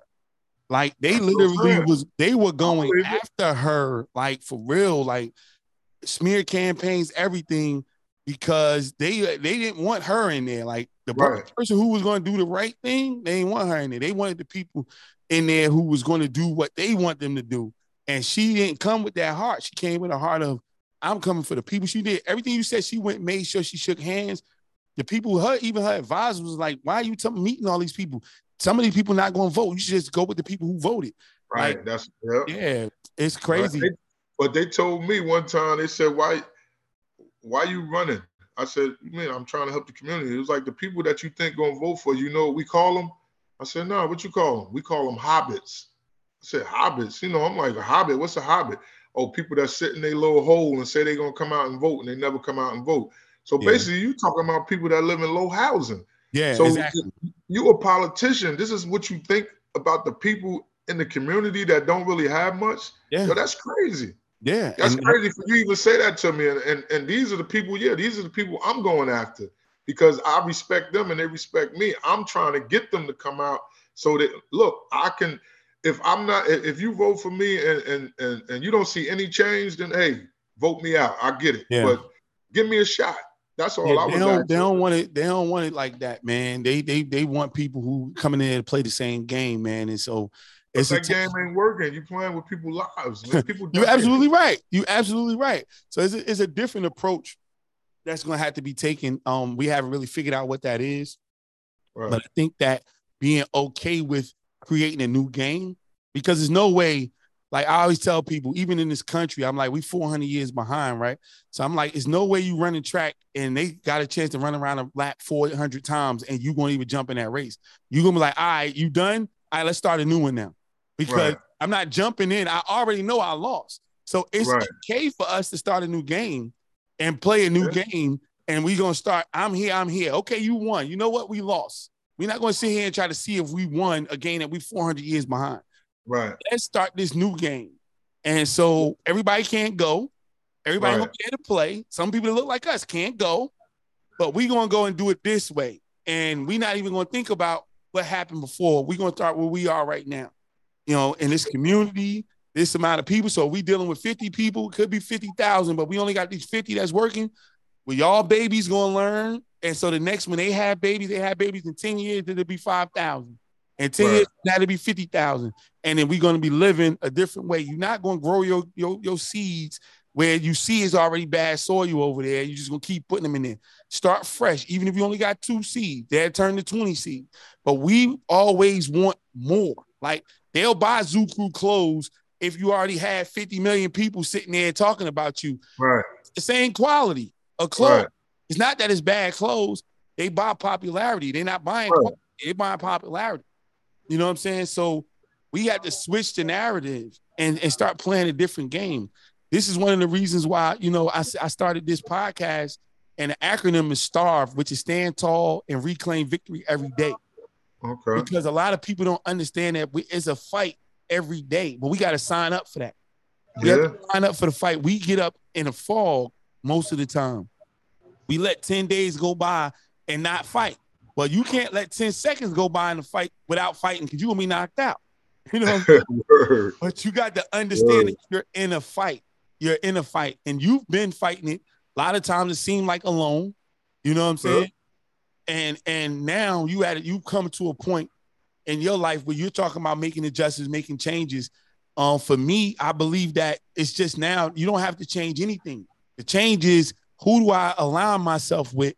Like they literally was, they were going after her, like for real, like smear campaigns, everything, because they they didn't want her in there. Like the right. person who was going to do the right thing, they didn't want her in there. They wanted the people in there who was going to do what they want them to do. And she didn't come with that heart. She came with a heart of, I'm coming for the people. She did everything you said. She went, made sure she shook hands. The people, her even her advisor was like, why are you t- meeting all these people? Some of these people not going to vote. You should just go with the people who voted. Right. Like, that's yeah. yeah. It's crazy. But they, but they told me one time, they said, why, why you running? I said, man, I'm trying to help the community. It was like the people that you think going to vote for, you know what we call them? I said, no, what you call them? We call them hobbits. I said, hobbits? You know, I'm like, a hobbit? What's a hobbit? Oh, people that sit in their little hole and say they're going to come out and vote and they never come out and vote. So yeah. basically you talking about people that live in low housing. Yeah, so exactly. you a politician. This is what you think about the people in the community that don't really have much. Yeah, yo, that's crazy. Yeah, that's and, crazy for you even say that to me. And, and and these are the people. Yeah, these are the people I'm going after because I respect them and they respect me. I'm trying to get them to come out so that look, I can. If I'm not, if you vote for me and and and, and you don't see any change, then hey, vote me out. I get it. Yeah. But give me a shot. That's all yeah, I was they don't, they don't want it. They don't want it like that, man. They they they want people who come in there to play the same game, man. And so but it's that t- game ain't working. You're playing with people's lives. Man. People You're absolutely right. You're absolutely right. So it's a, it's a different approach that's going to have to be taken. Um, we haven't really figured out what that is, right. but I think that being okay with creating a new game because there's no way. Like I always tell people, even in this country, I'm like, we four hundred years behind, right? So I'm like, it's no way you running track and they got a chance to run around a lap four hundred times and you won't even jump in that race. You're going to be like, all right, you done? All right, let's start a new one now. because right. I'm not jumping in. I already know I lost. So it's right. okay for us to start a new game and play a new yeah. game. And we're going to start, I'm here, I'm here. Okay, you won. You know what? We lost. We're not going to sit here and try to see if we won a game that we're four hundred years behind. Right. Let's start this new game. And so everybody can't go. Everybody right. going to be able to play. Some people that look like us can't go. But we're going to go and do it this way. And we're not even going to think about what happened before. We're going to start where we are right now. You know, in this community, this amount of people. So we dealing with fifty people. It could be fifty thousand, but we only got these fifty that's working. Well, y'all babies going to learn. And so the next, when they have babies, they have babies in ten years, then it'll be five thousand. And ten right. years, now it'll be fifty thousand. And then we're going to be living a different way. You're not going to grow your, your, your seeds where you see is already bad soil over there. You're just going to keep putting them in there. Start fresh. Even if you only got two seeds, they'll turn to twenty seeds. But we always want more. Like, they'll buy Zoo Crew clothes if you already had fifty million people sitting there talking about you. Right. It's the same quality of clothes. Right. It's not that it's bad clothes. They buy popularity. They're not buying right. clothes. They're buying popularity. You know what I'm saying? So we have to switch the narrative and, and start playing a different game. This is one of the reasons why, you know, I, I started this podcast, and the acronym is S T A R V E, which is Stand Tall and Reclaim Victory Every Day. Okay. Because a lot of people don't understand that we, it's a fight every day, but we got to sign up for that. We yeah. have to sign up for the fight. We get up in the fog most of the time. We let ten days go by and not fight. Well, you can't let ten seconds go by in the fight without fighting, because you're going to be knocked out. You know what I'm saying? But you got to understand Word. that you're in a fight. You're in a fight, and you've been fighting it. A lot of times it seemed like alone. You know what I'm saying? Yep. And and now you had you come to a point in your life where you're talking about making adjustments, making changes. Um, for me, I believe that it's just now you don't have to change anything. The change is, who do I align myself with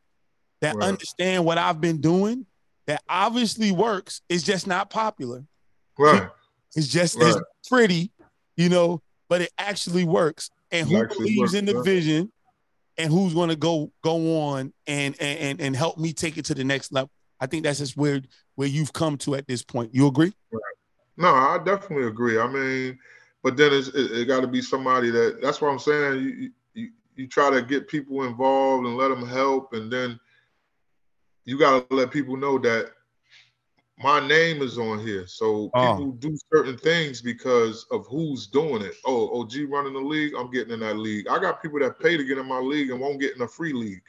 that right. understand what I've been doing that obviously works? It's just not popular. Right. It's just right. it's pretty, you know. But it actually works. And who believes works, in the right. vision, and who's going to go go on and, and and help me take it to the next level. I think that's just where, where you've come to at this point. You agree? Right. No, I definitely agree. I mean, but then it's, it, it got to be somebody that, that's what I'm saying. You, you, you try to get people involved and let them help. And then you got to let people know that my name is on here, so oh. people do certain things because of who's doing it. Oh, O G running the league, I'm getting in that league. I got people that pay to get in my league and won't get in a free league.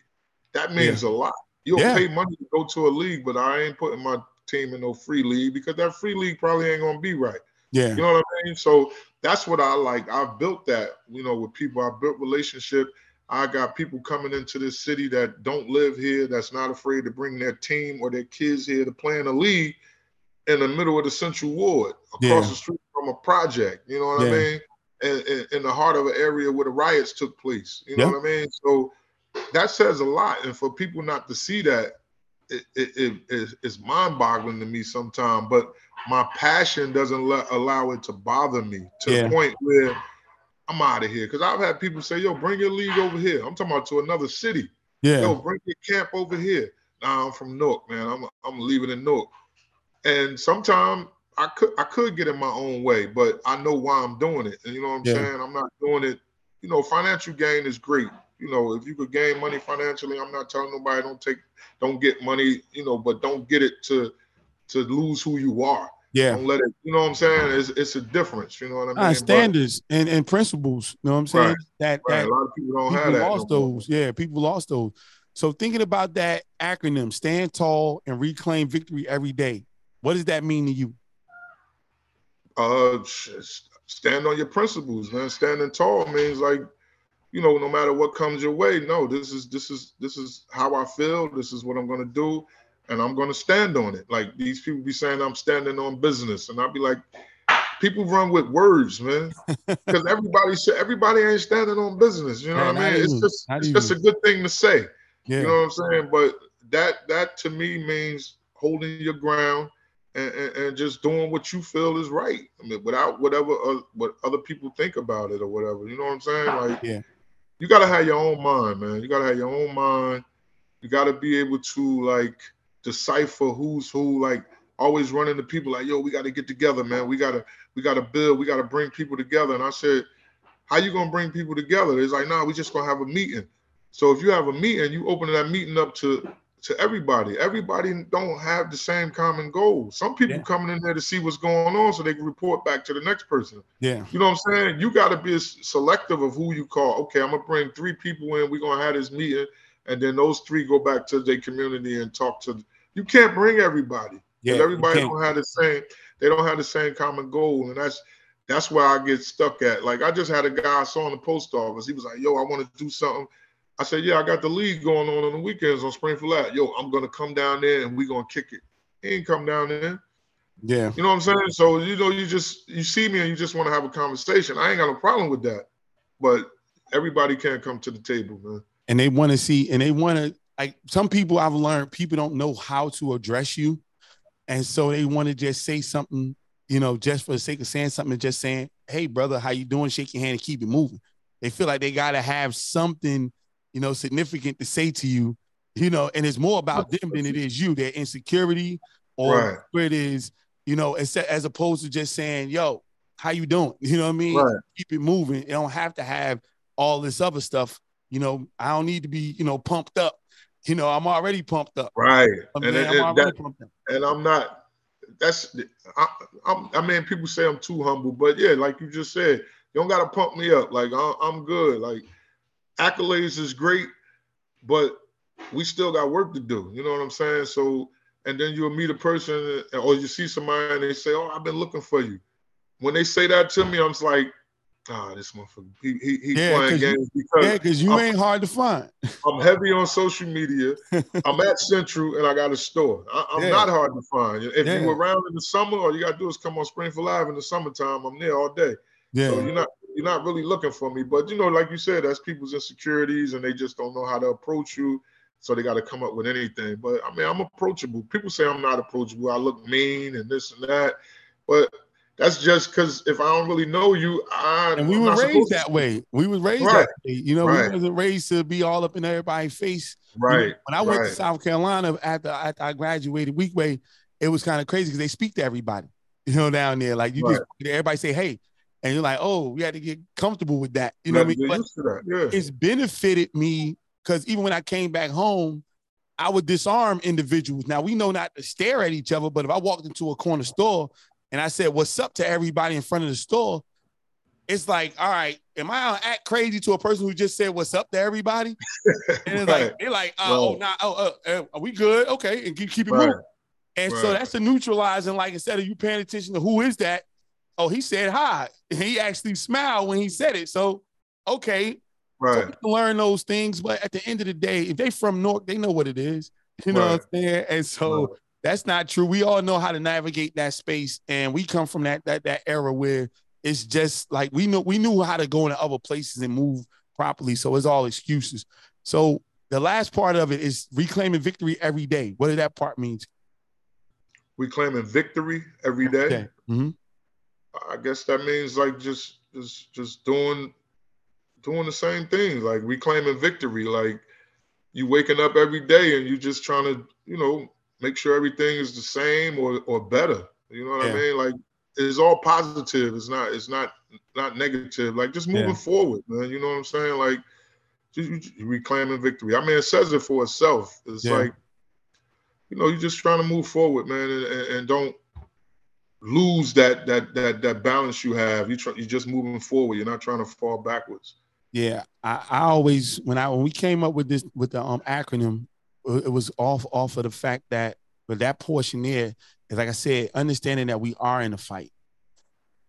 That means yeah. a lot. You'll yeah. pay money to go to a league, but I ain't putting my team in no free league, because that free league probably ain't going to be right. Yeah, you know what I mean? So that's what I like. I've built that, you know, with people. I built relationship. I got people coming into this city that don't live here, that's not afraid to bring their team or their kids here to play in a league in the middle of the Central Ward, across yeah. the street from a project, you know what yeah. I mean? And, and in the heart of an area where the riots took place, you know yeah. what I mean? So that says a lot. And for people not to see that, it, it, it, it's mind-boggling to me sometimes, but my passion doesn't let, allow it to bother me to yeah. the point where I'm out of here. Because I've had people say, yo, bring your league over here. I'm talking about to another city. Yeah. Yo, bring your camp over here. Nah, I'm from Nook, man. I'm I'm leaving in Nook. And sometimes I could I could get in my own way, but I know why I'm doing it. And you know what I'm yeah. saying? I'm not doing it. You know, financial gain is great. You know, if you could gain money financially, I'm not telling nobody don't take, don't get money, you know, but don't get it to to lose who you are. Yeah. Don't let it, you know what I'm saying? It's it's a difference, you know what I mean? Uh, standards but, and, and principles, you know what I'm saying? Right, that, right. that a lot of people don't people have that. People lost no those. More. Yeah, people lost those. So thinking about that acronym, Stand Tall and Reclaim Victory Every Day, what does that mean to you? Uh, stand on your principles, man. Standing tall means, like, you know, no matter what comes your way, no, this is this is this is how I feel, this is what I'm gonna do. And I'm going to stand on it. Like, these people be saying I'm standing on business. And I'll be like, people run with words, man. Because everybody everybody ain't standing on business. You know man, what I mean? It's, just, it's just a good thing to say. Yeah. You know what I'm saying? But that that to me means holding your ground and, and, and just doing what you feel is right. I mean, without whatever uh, what other people think about it or whatever. You know what I'm saying? Like, yeah. you got to have your own mind, man. You got to have your own mind. You got to be able to, like, decipher who's who. Like, always running to people like, yo, we got to get together, man. We got to we got to build. We got to bring people together. And I said, how you going to bring people together? It's like, nah, we just going to have a meeting. So if you have a meeting, you open that meeting up to to everybody. Everybody don't have the same common goal. Some people yeah. coming in there to see what's going on so they can report back to the next person. Yeah. You know what I'm saying? You got to be selective of who you call. Okay, I'm going to bring three people in. We're going to have this meeting. And then those three go back to their community and talk to them. You can't bring everybody. Yeah, everybody don't have the same. They don't have the same common goal. And that's that's where I get stuck at. Like, I just had a guy I saw in the post office. He was like, yo, I want to do something. I said, yeah, I got the league going on on the weekends on Spring Flat. Yo, I'm going to come down there and we're going to kick it. He ain't come down there. Yeah. You know what I'm saying? So, you know, you just, you see me and you just want to have a conversation. I ain't got no problem with that. But everybody can't come to the table, man. And they want to see, and they want to, like, some people I've learned, people don't know how to address you. And so they want to just say something, you know, just for the sake of saying something and just saying, hey, brother, how you doing? Shake your hand and keep it moving. They feel like they got to have something, you know, significant to say to you, you know, and it's more about them than it is you, their insecurity or right. where it is, you know, as, as opposed to just saying, yo, how you doing? You know what I mean? Right. Keep it moving. You don't have to have all this other stuff. You know, I don't need to be, you know, pumped up. You know, I'm already pumped up. Right. I mean, and, I'm and, that, pumped up. And I'm not, that's, I, I'm, I mean, people say I'm too humble, but yeah, like you just said, you don't got to pump me up. Like, I, I'm good. Like, accolades is great, but we still got work to do. You know what I'm saying? So, and then you'll meet a person or you see somebody and they say, oh, I've been looking for you. When they say that to me, I'm just like, ah, oh, this motherfucker, he, he, he yeah, playing games. You, because yeah, because you I'm, ain't hard to find. I'm heavy on social media. I'm at Central and I got a store. I, I'm yeah. not hard to find. If yeah. you're around in the summer, all you got to do is come on Springfield Live in the summertime. I'm there all day. Yeah. So you're not you're not really looking for me. But, you know, like you said, that's people's insecurities and they just don't know how to approach you. So they got to come up with anything. But, I mean, I'm approachable. People say I'm not approachable. I look mean and this and that. But that's just because if I don't really know you, I And we were raised that way. We were raised right. that way. You know, right. we wasn't raised to be all up in everybody's face. Right. You know, when I went right. to South Carolina after, after I graduated Weequahic, it was kind of crazy because they speak to everybody, you know, down there. Like, you right. just everybody say, hey. And you're like, oh, we had to get comfortable with that. You know yeah, what I mean? Yeah. It's benefited me because even when I came back home, I would disarm individuals. Now, we know not to stare at each other, but if I walked into a corner store and I said, what's up to everybody in front of the store, it's like, all right, am I gonna act crazy to a person who just said what's up to everybody? And it's right. like, they're like, oh, right. oh, nah, oh uh, are we good? Okay, and keep, keep it right. moving. And right. so that's a neutralizing, like, instead of you paying attention to who is that, oh, he said hi. He actually smiled when he said it. So, okay. Right. So we can learn those things. But at the end of the day, if they from North, they know what it is. You know right. what I'm saying? And so right. that's not true. We all know how to navigate that space. And we come from that that that era where it's just like we know we knew how to go into other places and move properly. So it's all excuses. So the last part of it is reclaiming victory every day. What does that part mean? Reclaiming victory every day. Okay. Mm-hmm. I guess that means like just just just doing doing the same thing, like reclaiming victory. Like you waking up every day and you just trying to, you know, make sure everything is the same or or better. You know what yeah. I mean? Like it's all positive. It's not it's not not negative. Like just moving yeah. forward, man. You know what I'm saying? Like just, just reclaiming victory. I mean, it says it for itself. It's yeah. like, you know, you're just trying to move forward, man, and, and, and don't lose that that that that balance you have. You try, you're just moving forward. You're not trying to fall backwards. Yeah, I, I always when I when we came up with this with the um acronym, it was off off of the fact that, but that portion there is like I said, understanding that we are in a fight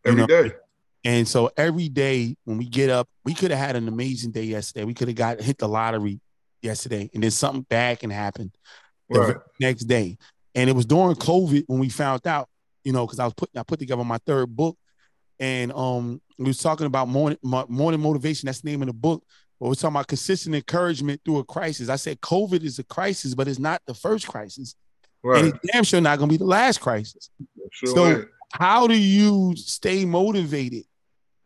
every day. And so every day when we get up, we could have had an amazing day yesterday. We could have got hit the lottery yesterday, and then something bad can happen right. the next day. And it was during COVID when we found out. You know, because I was putting, I put together my third book, and um, we was talking about morning, morning motivation. That's the name of the book. But we're talking about consistent encouragement through a crisis. I said COVID is a crisis, but it's not the first crisis, right. and it's damn sure not going to be the last crisis. Sure so, right. how do you stay motivated?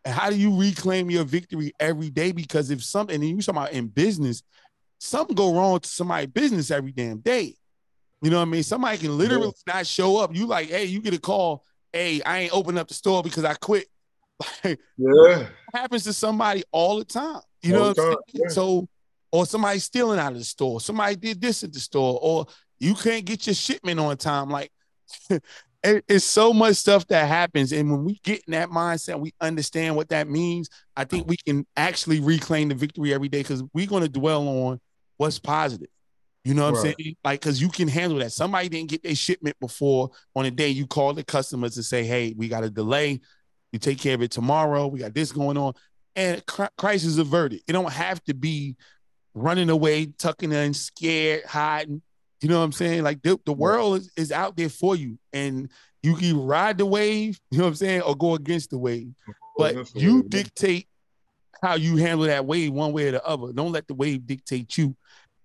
And how do you reclaim your victory every day? Because if something, and you talking about in business, something go wrong to somebody's business every damn day. You know what I mean? Somebody can literally yeah. not show up. You like, hey, you get a call. Hey, I ain't opening up the store because I quit. Like, yeah. happens to somebody all the time. You all know what I'm saying? Yeah. So, or somebody stealing out of the store. Somebody did this at the store. Or you can't get your shipment on time. Like, it, it's so much stuff that happens. And when we get in that mindset, we understand what that means. I think we can actually reclaim the victory every day because we're going to dwell on what's positive. You know what right. I'm saying? Like, because you can handle that. Somebody didn't get their shipment before on a day. You call the customers and say, hey, we got a delay. You take care of it tomorrow. We got this going on. And cr- crisis averted. It don't have to be running away, tucking in, scared, hiding. You know what I'm saying? Like, the, the world is, is out there for you. And you can ride the wave, you know what I'm saying, or go against the wave. But oh, you wave. dictate how you handle that wave one way or the other. Don't let the wave dictate you.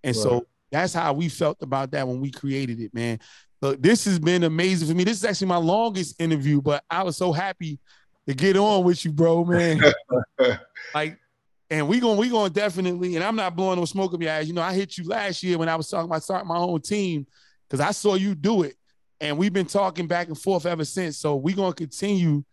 And right. so, that's how we felt about that when we created it, man. Look, this has been amazing for me. This is actually my longest interview, but I was so happy to get on with you, bro, man. Like, and we gonna we gonna definitely, and I'm not blowing no smoke up your ass. You know, I hit you last year when I was talking about starting my own team because I saw you do it, and we've been talking back and forth ever since. So we gonna continue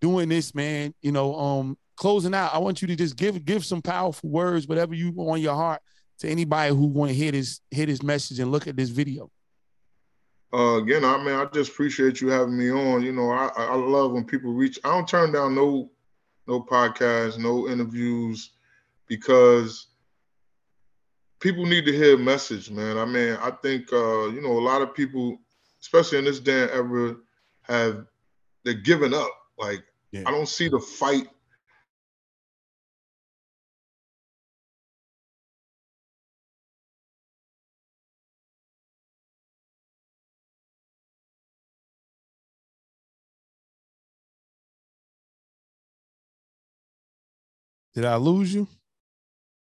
doing this, man. You know, um, closing out, I want you to just give give some powerful words, whatever you on your heart, to anybody who want to hear this, hear this message and look at this video. Uh, again, I mean, I just appreciate you having me on. You know, I, I love when people reach. I don't turn down no no podcasts, no interviews, because people need to hear a message, man. I mean, I think uh, you know, a lot of people, especially in this day and era, have they're giving up. Like, yeah. I don't see the fight. Did I lose you?